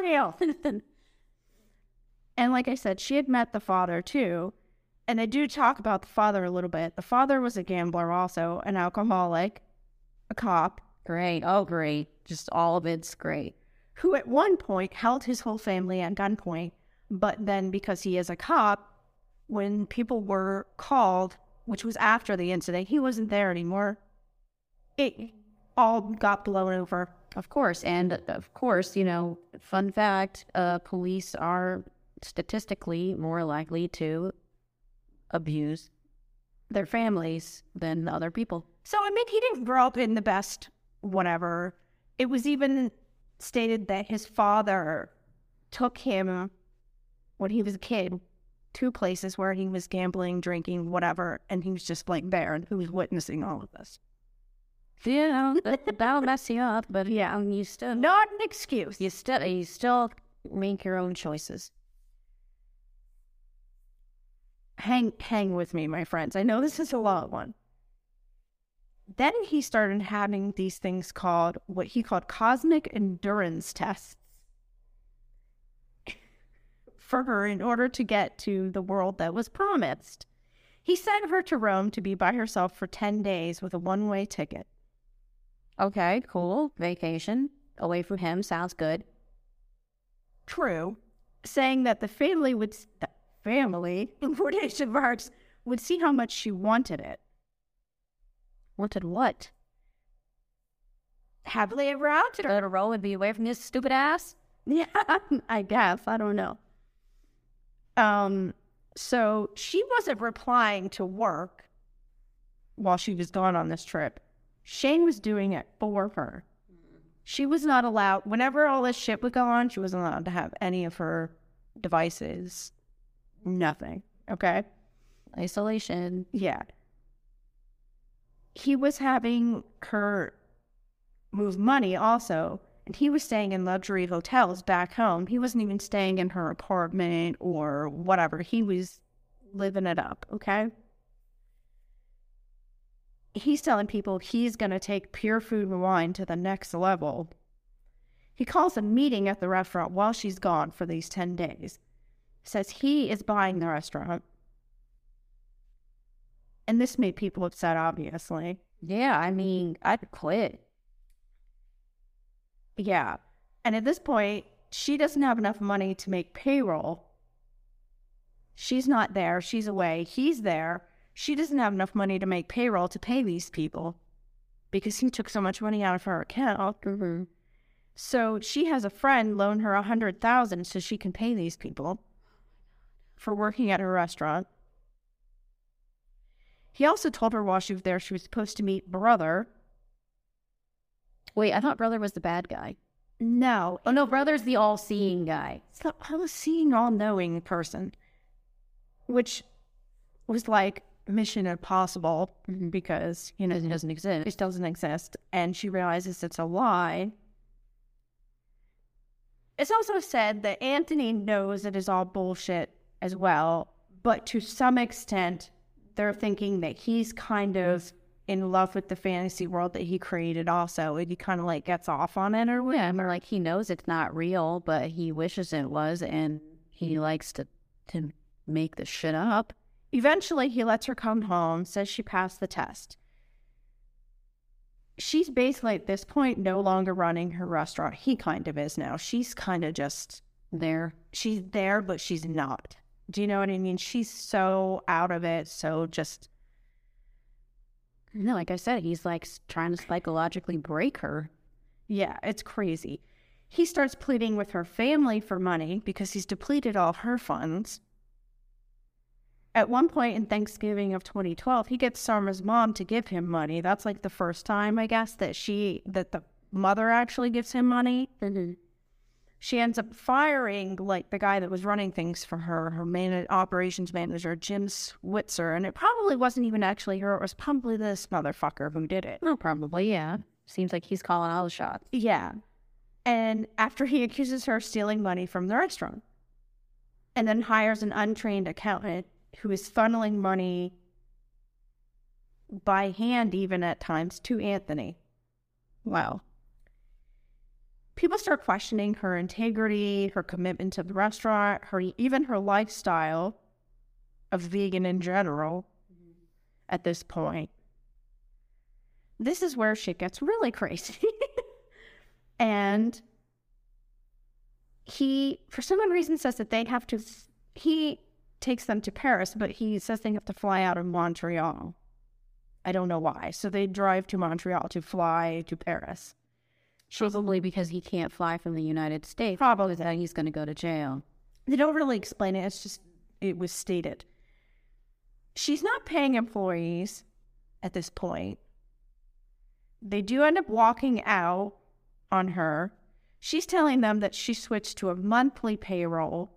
real. And like I said, she had met the father too. And they do talk about the father a little bit. The father was a gambler also, an alcoholic, a cop. Great. Oh, great. Just all of it's great. Who at one point held his whole family at gunpoint. But then because he is a cop, when people were called, which was after the incident, he wasn't there anymore. It all got blown over. Of course. And of course, you know, fun fact, police are statistically more likely to abuse their families than other people. So, I mean, he didn't grow up in the best whatever. It was even stated that his father took him when he was a kid to places where he was gambling, drinking, whatever, and he was just like there, and he was witnessing all of this. Yeah, that'll mess you up, but yeah, you still... Not an excuse. You still make your own choices. Hang with me, my friends. I know this is a long one. Then he started having these things called, what he called cosmic endurance tests. For her in order to get to the world that was promised. He sent her to Rome to be by herself for 10 days with a one-way ticket. Okay, cool. Vacation. Away from him. Sounds good. True. Saying that the family, in quotation marks, would see how much she wanted it. Wanted what? Happily ever after. Go to Rome and be away from this stupid ass? Yeah, I guess. I don't know. So she wasn't replying to work while she was gone on this trip. Shane was doing it for her. She was not allowed, whenever all this shit would go on, she wasn't allowed to have any of her devices. Nothing. Okay? Isolation. Yeah. He was having her move money also. And he was staying in luxury hotels back home. He wasn't even staying in her apartment or whatever. He was living it up, okay? He's telling people he's going to take Pure Food and Wine to the next level. He calls a meeting at the restaurant while she's gone for these 10 days. Says he is buying the restaurant. And this made people upset, obviously. Yeah, I mean, I'd quit. Yeah. And at this point, she doesn't have enough money to make payroll. She's not there. She's away. He's there. She doesn't have enough money to make payroll to pay these people because he took so much money out of her account. Mm-hmm. So she has a friend loan her $100,000 so she can pay these people for working at her restaurant. He also told her while she was there she was supposed to meet brother. Wait, I thought brother was the bad guy. No. Oh, no, brother's the all-seeing guy. It's the all-seeing, all-knowing person, which was like Mission Impossible because, you know, it doesn't exist. It doesn't exist, and she realizes it's a lie. It's also said that Anthony knows it is all bullshit as well, but to some extent, they're thinking that he's kind of in love with the fantasy world that he created also, and he kind of like gets off on it or whatever. Yeah, or like he knows it's not real, but he wishes it was, and he likes to make the shit up. Eventually, he lets her come home, says she passed the test. She's basically, at this point, no longer running her restaurant. He kind of is now. She's kind of just there. She's there, but she's not. Do you know what I mean? She's so out of it, so just... No, like I said, he's like trying to psychologically break her. Yeah, it's crazy. He starts pleading with her family for money because he's depleted all her funds. At one point in Thanksgiving of 2012, he gets Sarma's mom to give him money. That's like the first time, I guess, that the mother actually gives him money. Mm-hmm. She ends up firing like the guy that was running things for her, operations manager, Jim Switzer, and it probably wasn't even actually her. It was probably this motherfucker who did it. Oh, probably, yeah. Seems like he's calling all the shots. Yeah. And after he accuses her of stealing money from the restaurant and then hires an untrained accountant who is funneling money by hand even at times to Anthony. Wow. People start questioning her integrity, her commitment to the restaurant, even her lifestyle of vegan in general at this point. This is where shit gets really crazy. And he, for some reason, says that they have to... He takes them to Paris, but he says they have to fly out of Montreal. I don't know why. So they drive to Montreal to fly to Paris. Probably because he can't fly from the United States. Probably that he's going to go to jail. They don't really explain it. It's just, it was stated. She's not paying employees at this point. They do end up walking out on her. She's telling them that she switched to a monthly payroll.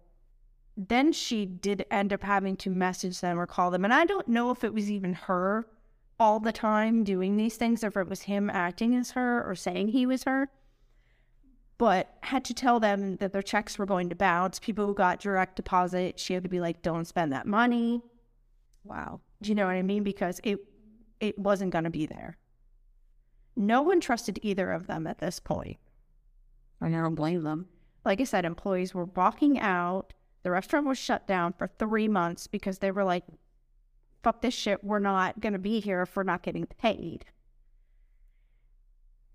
Then she did end up having to message them or call them. And I don't know if it was even her all the time doing these things, if it was him acting as her or saying he was her, but had to tell them that their checks were going to bounce. People who got direct deposit, she had to be like, don't spend that money. Wow. Do you know what I mean? Because it wasn't going to be there. No one trusted either of them at this point. I don't blame them. Like I said, employees were walking out. The restaurant was shut down for 3 months because they were like, fuck this shit, we're not going to be here if we're not getting paid.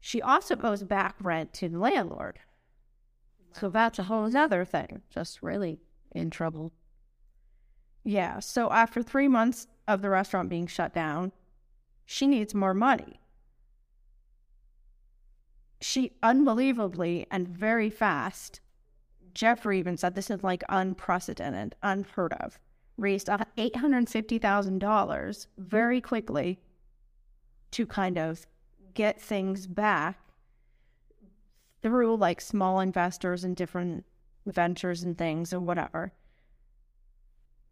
She also owes back rent to the landlord. Wow. So that's a whole other thing. Just really in trouble. Yeah, so after 3 months of the restaurant being shut down, she needs more money. She unbelievably and very fast, Jeffrey even said this is like unprecedented, unheard of, raised $850,000 very quickly to kind of get things back through like small investors and different ventures and things or whatever.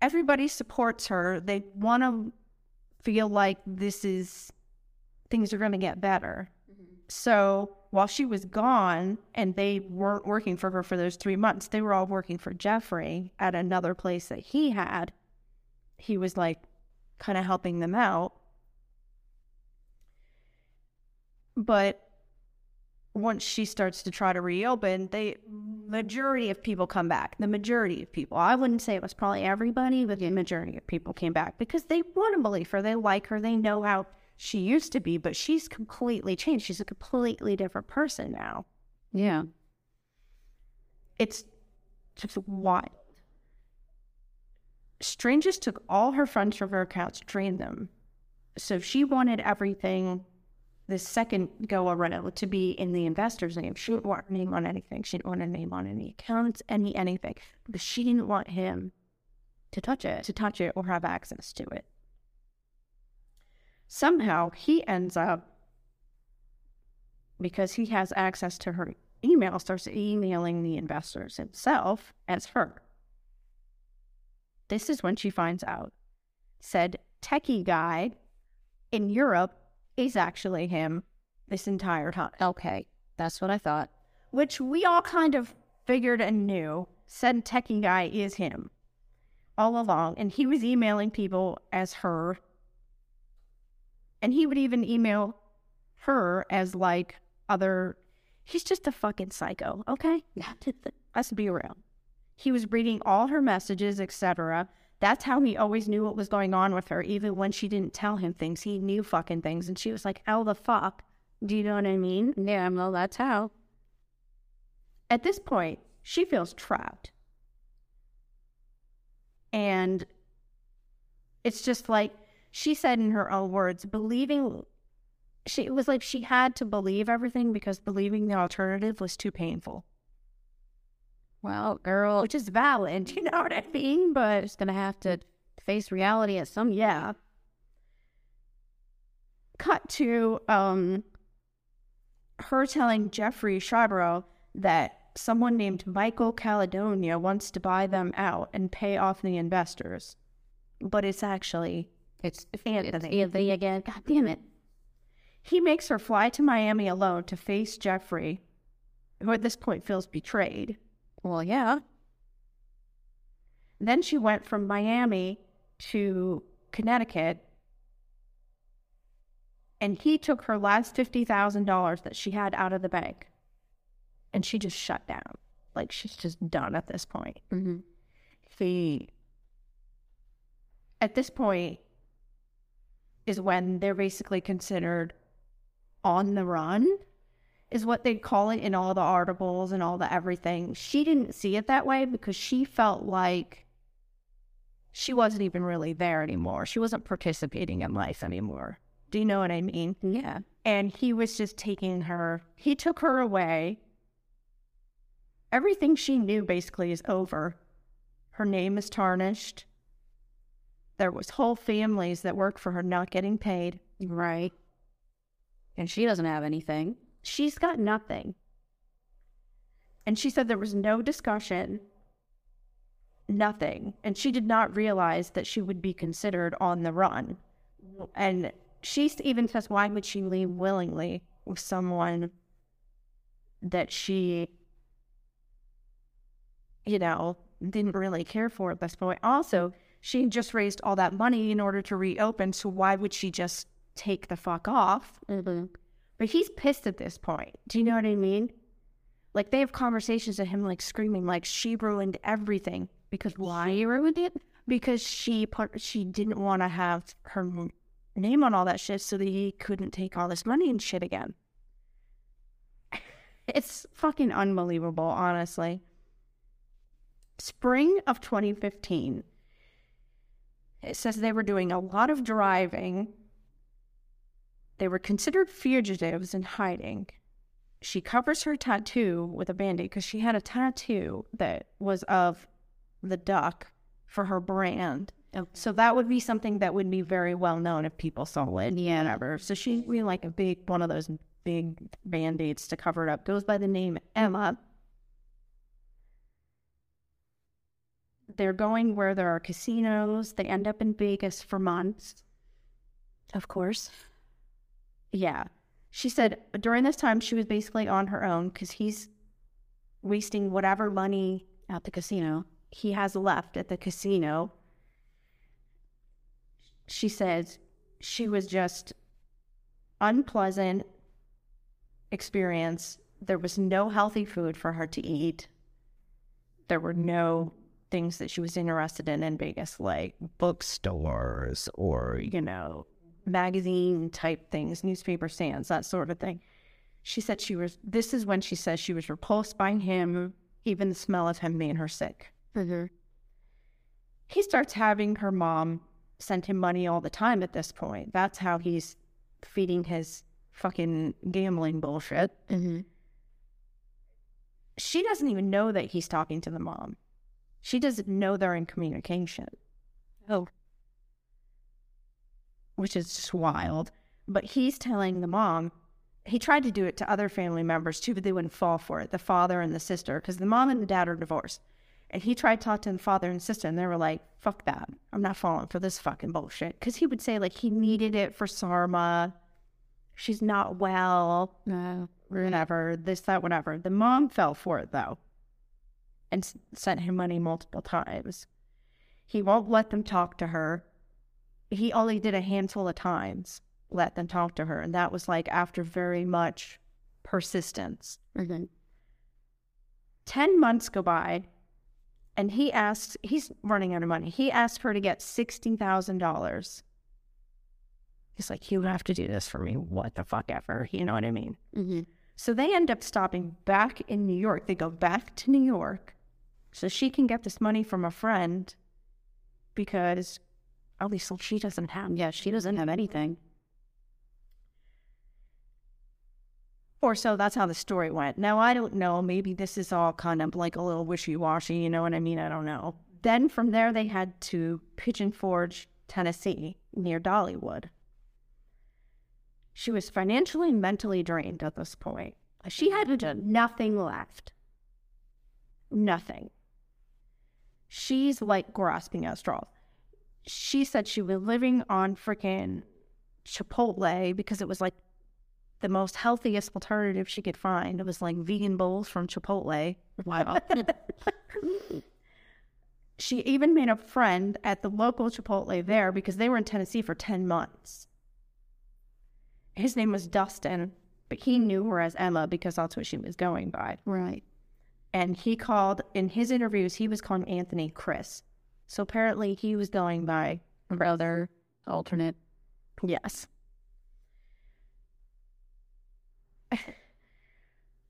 Everybody supports her. They want to feel like things are going to get better. Mm-hmm. So while she was gone and they weren't working for her for those 3 months, they were all working for Jeffrey at another place that he had. He was like kind of helping them out. But once she starts to try to reopen, the majority of people come back. I wouldn't say it was probably everybody, but the majority of people came back because they want to believe her. They like her. They know how she used to be, but she's completely changed. She's a completely different person now. Yeah. It's just wild. Strangis took all her funds from her accounts, drained them. So she wanted everything the second go around to be in the investor's name. She didn't want her name on anything. She didn't want her name on any accounts, anything. But she didn't want him to touch it or have access to it. Somehow he ends up, because he has access to her email, starts emailing the investors himself as her. This is when she finds out, said techie guy in Europe is actually him this entire time. Okay, that's what I thought. Which we all kind of figured and knew, said techie guy is him all along. And he was emailing people as her. And he would even email her as like other, he's just a fucking psycho, okay? Let's be real. He was reading all her messages, etc. That's how he always knew what was going on with her, even when she didn't tell him things. He knew fucking things, and she was like, how the fuck? Do you know what I mean? Yeah, well, that's how. At this point, she feels trapped. And it's just like, she said in her own words, it was like she had to believe everything because believing the alternative was too painful. Well, girl, which is valid, you know what I mean? But it's going to have to face reality at some, yeah. Cut to her telling Jeffrey Chaderel that someone named Michael Caledonia wants to buy them out and pay off the investors. But it's actually... It's Anthony again. God damn it. He makes her fly to Miami alone to face Jeffrey, who at this point feels betrayed. Well, yeah. Then she went from Miami to Connecticut, and he took her last $50,000 that she had out of the bank, and she just shut down. Like, she's just done at this point. Mm-hmm. At this point is when they're basically considered on the run, is what they call it in all the articles and all the everything. She didn't see it that way because she felt like she wasn't even really there anymore. She wasn't participating in life anymore. Do you know what I mean? Yeah. And he was just taking her. He took her away. Everything she knew basically is over. Her name is tarnished. There was whole families that worked for her not getting paid. Right. And she doesn't have anything. She's got nothing. And she said there was no discussion, nothing. And she did not realize that she would be considered on the run. And she even says, why would she leave willingly with someone that she, you know, didn't really care for at this point? Also, she just raised all that money in order to reopen, so why would she just take the fuck off? Mm-hmm. But he's pissed at this point. Do you know what I mean? Like, they have conversations of him, like, screaming, like, she ruined everything. Because why you ruined it? Because she didn't want to have her name on all that shit so that he couldn't take all this money and shit again. It's fucking unbelievable, honestly. Spring of 2015. It says they were doing a lot of driving. They were considered fugitives and hiding. She covers her tattoo with a Band-Aid because she had a tattoo that was of the duck for her brand. Okay. So that would be something that would be very well known if people saw it. Yeah. Whatever. So she would be like a big, one of those big Band-Aids to cover it up. Goes by the name Emma. They're going where there are casinos. They end up in Vegas for months. Of course. Yeah. She said during this time, she was basically on her own because he's wasting whatever money at the casino he has left at the casino. She says she was just unpleasant experience. There was no healthy food for her to eat. There were no things that she was interested in Vegas, like bookstores or, you know, magazine type things, newspaper stands, that sort of thing. She said she was, this is when she says she was repulsed by him. Even the smell of him made her sick. Mm-hmm. He starts having her mom send him money all the time at this point. That's how he's feeding his fucking gambling bullshit. Mm-hmm. She doesn't even know that he's talking to the mom. She doesn't know they're in communication. Oh. Which is just wild. But he's telling the mom, he tried to do it to other family members too, but they wouldn't fall for it, the father and the sister, because the mom and the dad are divorced. And he tried to talk to the father and sister, and they were like, fuck that. I'm not falling for this fucking bullshit. Because he would say, like, he needed it for Sarma. She's not well. No. Whatever. This, that, whatever. The mom fell for it, though, and sent him money multiple times. He won't let them talk to her. He only did a handful of times, let them talk to her. And that was like after very much persistence. Mm-hmm. 10 months go by and he asks, he's running out of money. He asked her to get $60,000. He's like, you have to do this for me. What the fuck ever. You know what I mean? Mm-hmm. So they end up stopping back in New York. They go back to New York so she can get this money from a friend because... at least she doesn't have. Yeah, she doesn't have anything. Or so that's how the story went. Now, I don't know. Maybe this is all kind of like a little wishy-washy. You know what I mean? I don't know. Then from there, they had to Pigeon Forge, Tennessee, near Dollywood. She was financially and mentally drained at this point. She had nothing left. Nothing. She's like grasping at straws. She said she was living on freaking Chipotle because it was like the most healthiest alternative she could find. It was like vegan bowls from Chipotle. Wow. She even made a friend at the local Chipotle there because they were in Tennessee for 10 months. His name was Dustin, but he knew her as Emma because that's what she was going by. Right. And he called, in his interviews, he was calling Anthony Chris. So apparently he was going by brother, alternate. Yes.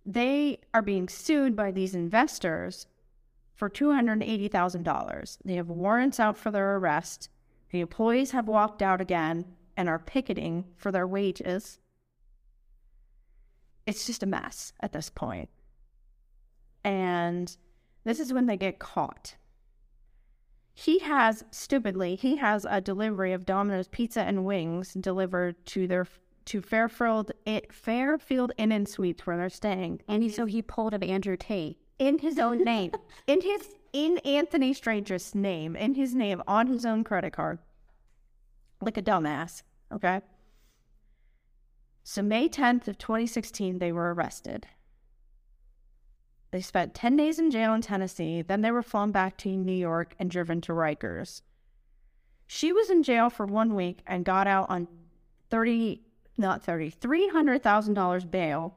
They are being sued by these investors for $280,000. They have warrants out for their arrest. The employees have walked out again and are picketing for their wages. It's just a mess at this point. And this is when they get caught. He has a delivery of Domino's pizza and wings delivered to Fairfield Inn and Suites where they're staying. And so he pulled up Andrew Tate in his own name, in Anthony Strangis' name, in his name on his own credit card, like a dumbass. Okay. So May 10th of 2016, they were arrested. They spent 10 days in jail in Tennessee. Then they were flown back to New York and driven to Rikers. She was in jail for 1 week and got out on $300,000 bail.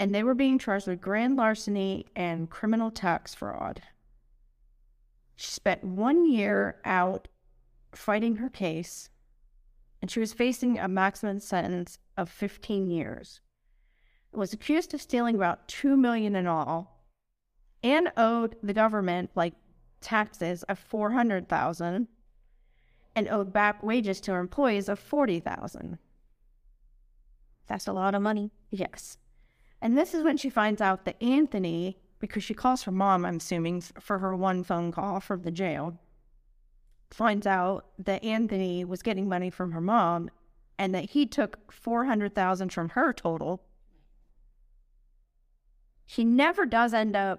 And they were being charged with grand larceny and criminal tax fraud. She spent 1 year out fighting her case, and she was facing a maximum sentence of 15 years. Was accused of stealing about $2 million in all and owed the government, like, taxes of $400,000 and owed back wages to her employees of $40,000. That's a lot of money. Yes. And this is when she finds out that Anthony, because she calls her mom, I'm assuming, for her one phone call from the jail, finds out that Anthony was getting money from her mom and that he took $400,000 from her total. He never does end up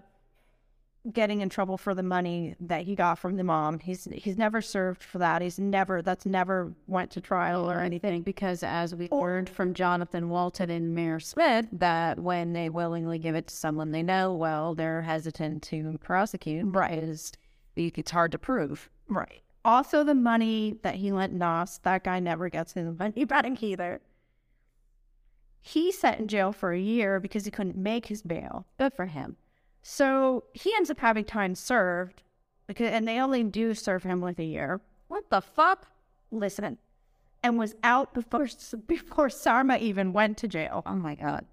getting in trouble for the money that he got from the mom. He's never served for that. That's never went to trial or anything. Because as we learned from Jonathan Walton and Mayor Smith, that when they willingly give it to someone they know, well, they're hesitant to prosecute. Right. It's hard to prove. Right. Also, the money that he lent Nas, that guy never gets his money back either. He's sat in jail for a year because he couldn't make his bail. Good for him. So he ends up having time served, and they only do serve him with a year. What the fuck? Listen, and was out before Sarma even went to jail. Oh my God.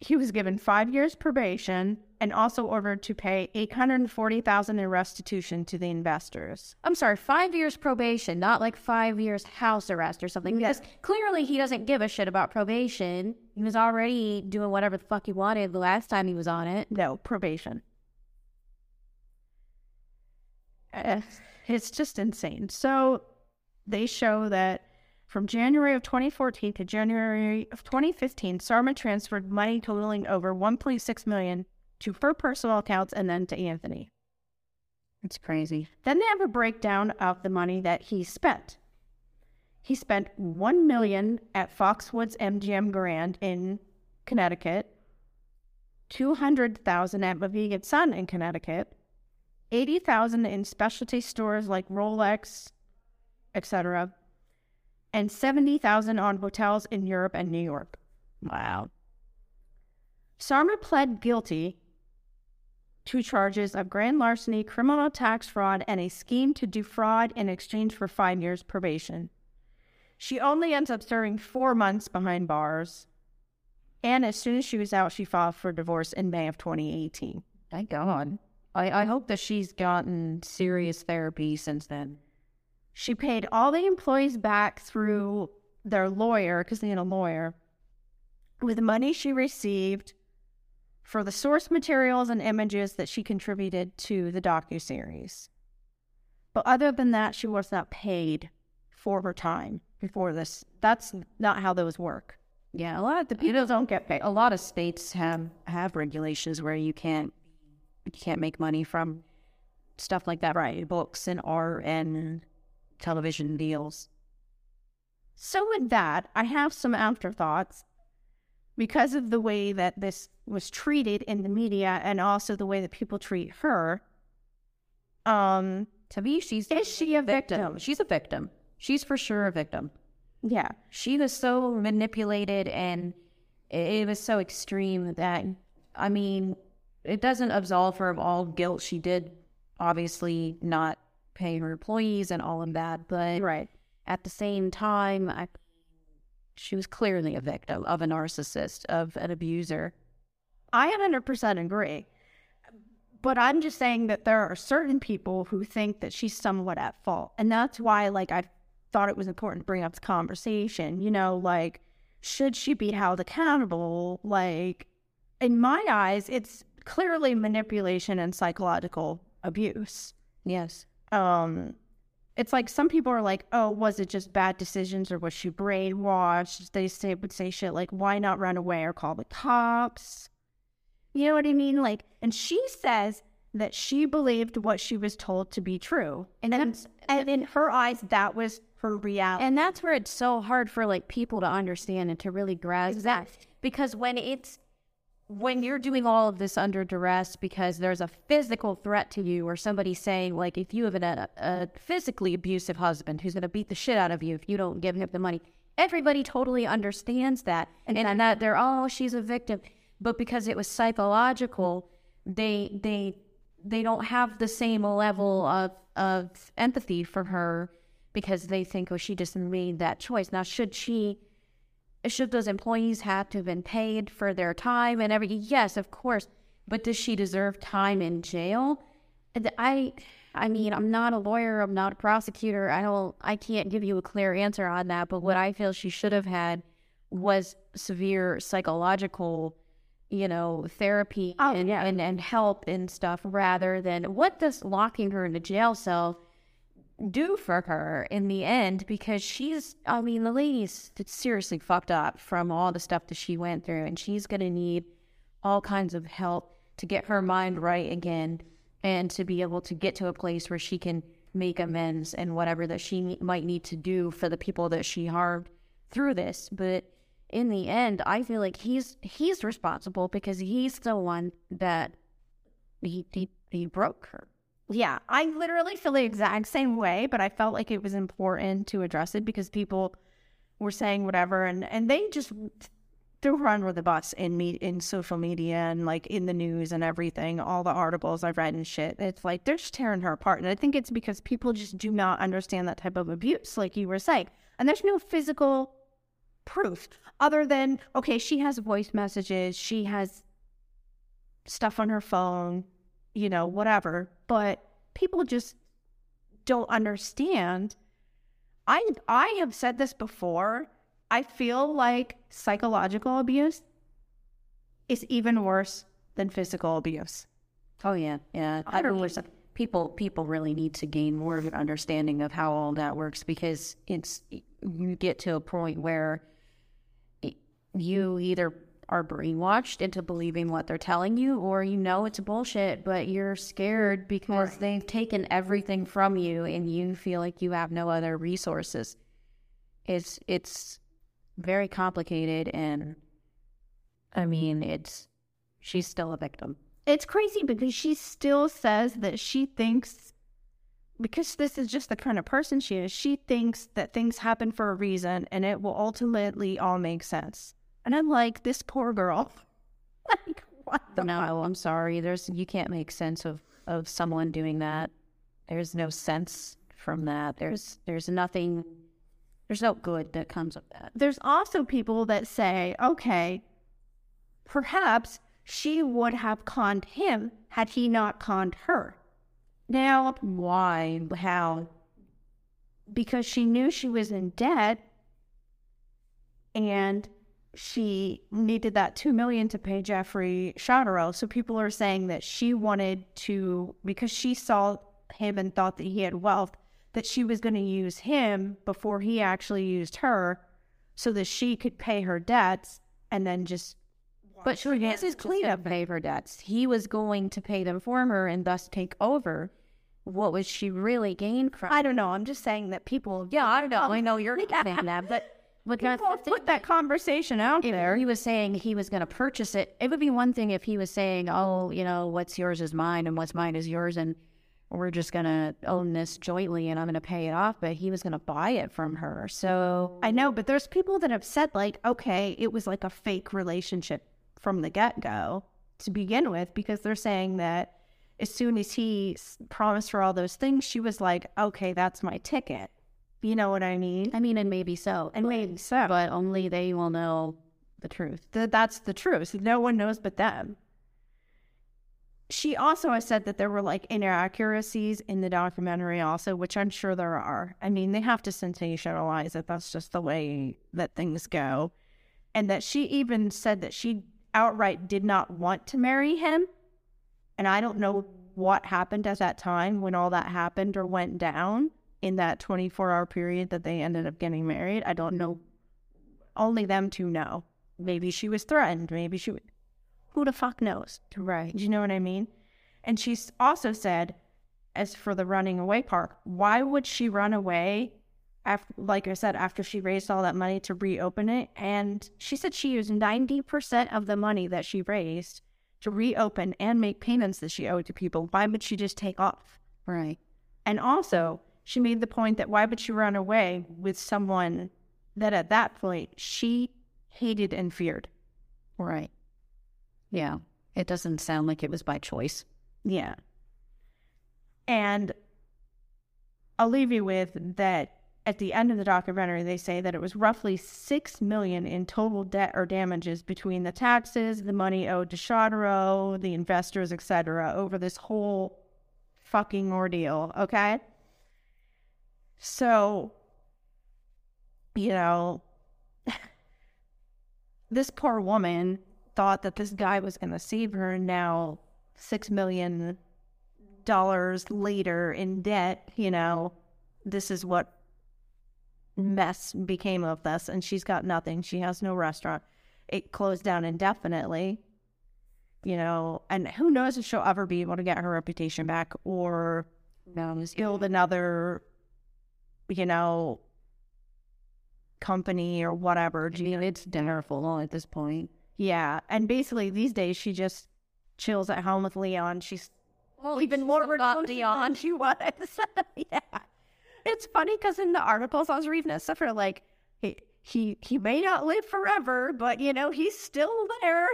He was given 5 years probation and also ordered to pay $840,000 in restitution to the investors. I'm sorry, 5 years probation, not like 5 years house arrest or something. Yes. Because clearly he doesn't give a shit about probation. He was already doing whatever the fuck he wanted the last time he was on it. No, probation. It's just insane. So they show that from January of 2014 to January of 2015, Sarma transferred money totaling over $1.6 million to her personal accounts and then to Anthony. That's crazy. Then they have a breakdown of the money that he spent. He spent $1 million at Foxwoods MGM Grand in Connecticut, $200,000 at My Vegan Sun in Connecticut, $80,000 in specialty stores like Rolex, etc., and $70,000 on hotels in Europe and New York. Wow. Sarma pled guilty to charges of grand larceny, criminal tax fraud, and a scheme to defraud in exchange for 5 years probation. She only ends up serving 4 months behind bars. And as soon as she was out, she filed for divorce in May of 2018. Thank God. I hope that she's gotten serious therapy since then. She paid all the employees back through their lawyer, because they had a lawyer, with money she received for the source materials and images that she contributed to the docuseries. But other than that, she was not paid for her time before this. That's not how those work. Yeah, a lot of the people don't get paid. A lot of states have regulations where you can't make money from stuff like that, right? Books and art and television deals. So with that, I have some afterthoughts because of the way that this was treated in the media and also the way that people treat her. To me, is she a victim? She's a victim. She's for sure a victim. Yeah. She was so manipulated and it was so extreme that, I mean, it doesn't absolve her of all guilt. She did obviously not pay her employees and all of that, but right. At the same time, she was clearly a victim of a narcissist, of an abuser. I 100% agree, but I'm just saying that there are certain people who think that she's somewhat at fault, and that's why, I thought it was important to bring up the conversation. Should she be held accountable? In my eyes, it's clearly manipulation and psychological abuse. Yes. It's like some people are like, oh, was it just bad decisions or was she brainwashed? They would say shit like, why not run away or call the cops? You know what I mean? And she says that she believed what she was told to be true. And in her eyes, that was her reality. And that's where it's so hard for people to understand and to really grasp that. Because when you're doing all of this under duress because there's a physical threat to you or somebody saying, if you have a physically abusive husband who's going to beat the shit out of you if you don't give him the money, everybody totally understands that. And that they're, she's a victim. But because it was psychological, they don't have the same level of empathy for her because they think, she just made that choice. Now, should those employees have to have been paid for their time and everything? Yes, of course. But does she deserve time in jail? I mean, I'm not a lawyer. I'm not a prosecutor. I can't give you a clear answer on that. But what I feel she should have had was severe psychological, therapy and help and stuff rather than what does locking her in a jail cell do for her in the end, because the lady's seriously fucked up from all the stuff that she went through, and she's going to need all kinds of help. to get her mind right again and to be able to get to a place where she can make amends and whatever that she might need to do for the people that she harmed through this. But in the end, I feel like he's responsible because he's the one that he broke her. Yeah, I literally feel the exact same way, but I felt like it was important to address it because people were saying whatever, and they just threw her under the bus in social media and like in the news and everything, all the articles I've read and shit. It's like they're just tearing her apart. And I think it's because people just do not understand that type of abuse, like you were saying. And there's no physical proof other than, okay, she has voice messages, she has stuff on her phone, you know, whatever. But people just don't understand. I have said this before. I feel like psychological abuse is even worse than physical abuse. Oh, yeah. Yeah. I don't wish that people really need to gain more of an understanding of how all that works, because it's, you get to a point where you either are brainwashed into believing what they're telling you, or you know it's bullshit, but you're scared because they've taken everything from you and you feel like you have no other resources. It's very complicated, and I mean, she's still a victim. It's crazy because she still says that she thinks, because this is just the kind of person she is, she thinks that things happen for a reason and it will ultimately all make sense. And I'm like, this poor girl. Like, what the? No, I'm sorry. You can't make sense of someone doing that. There's no sense from that. There's nothing. There's no good that comes of that. There's also people that say, okay, perhaps she would have conned him had he not conned her. Now, why? How? Because she knew she was in debt, and she needed that $2 million to pay Jeffrey Chaderel. So people are saying that she wanted to, because she saw him and thought that he had wealth, that she was going to use him before he actually used her so that she could pay her debts and then just... But she was clean up pay her debts. He was going to pay them for her and thus take over. What was she really gained from? I don't know. I'm just saying that people... Yeah, I don't know. I know you're saying that, but... People put that conversation out there. If he was saying he was going to purchase it, it would be one thing if he was saying, oh, you know, what's yours is mine and what's mine is yours, and we're just going to own this jointly and I'm going to pay it off. But he was going to buy it from her. So I know, but there's people that have said, like, okay, it was like a fake relationship from the get-go to begin with, because they're saying that as soon as he promised her all those things, she was like, okay, that's my ticket. You know what I mean? I mean, and maybe so. And maybe so. But only they will know the truth. That's the truth. No one knows but them. She also has said that there were, like, inaccuracies in the documentary also, which I'm sure there are. I mean, they have to sensationalize it. That's just the way that things go. And that she even said that she outright did not want to marry him. And I don't know what happened at that time when all that happened or went down. In that 24-hour period that they ended up getting married, I don't know. Only them two know. Maybe she was threatened. Maybe she would. Who the fuck knows? Right. Do you know what I mean? And she also said, as for the running away part, why would she run away, after, like I said, after she raised all that money to reopen it? And she said she used 90% of the money that she raised to reopen and make payments that she owed to people. Why would she just take off? Right. And also... she made the point that why would she run away with someone that at that point she hated and feared? Right. Yeah. It doesn't sound like it was by choice. Yeah. And I'll leave you with that at the end of the documentary, they say that it was roughly $6 million in total debt or damages between the taxes, the money owed to Chaderel, the investors, etc., over this whole fucking ordeal. Okay? So, you know, this poor woman thought that this guy was going to save her, and now $6 million later in debt, you know, this is what mess became of this, and she's got nothing. She has no restaurant. It closed down indefinitely. you know, and who knows if she'll ever be able to get her reputation back or build another, you know, company or whatever. It's dinner full at this point. Yeah. And basically these days she just chills at home with Leon. She's even more about Leon. She was. Yeah. It's funny because in the articles I was reading this stuff, are like, he may not live forever, but, you know, he's still there.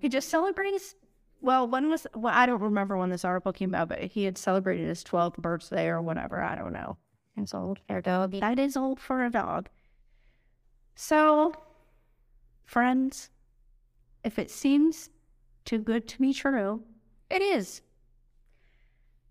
He just celebrates. Well, I don't remember when this article came out, but he had celebrated his 12th birthday or whatever. I don't know. It's old for a dog. That is old for a dog. So, friends, if it seems too good to be true, it is.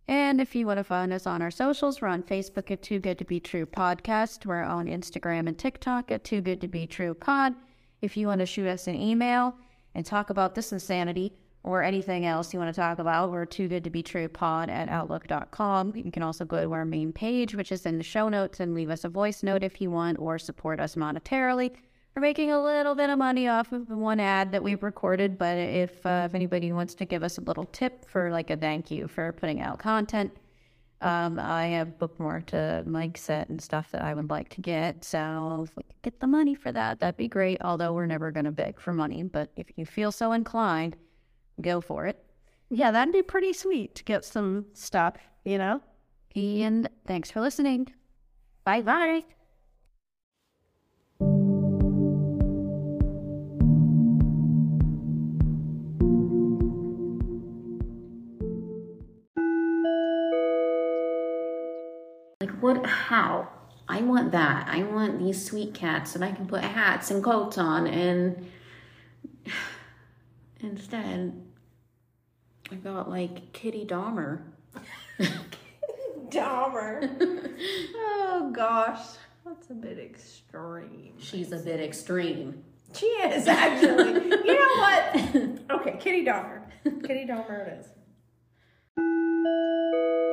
And if you want to find us on our socials, we're on Facebook at Too Good To Be True Podcast. We're on Instagram and TikTok at Too Good To Be True Pod. If you want to shoot us an email and talk about this insanity or anything else you want to talk about, we're Too Good To Be True Pod at Outlook.com. You can also go to our main page, which is in the show notes, and leave us a voice note if you want, or support us monetarily. We're making a little bit of money off of the one ad that we've recorded, but if anybody wants to give us a little tip for like a thank you for putting out content, I have bookmarked a mic set and stuff that I would like to get. So if we could get the money for that, that'd be great. Although we're never going to beg for money, but if you feel so inclined, go for it. Yeah, that'd be pretty sweet to get some stuff, you know? And thanks for listening. Bye-bye. How? I want that. I want these sweet cats that I can put hats and coats on, and instead I got like Kitty Dahmer. Oh gosh, that's a bit extreme. She's a bit extreme. She is, actually. You know what? Okay, Kitty Dahmer. Kitty Dahmer it is.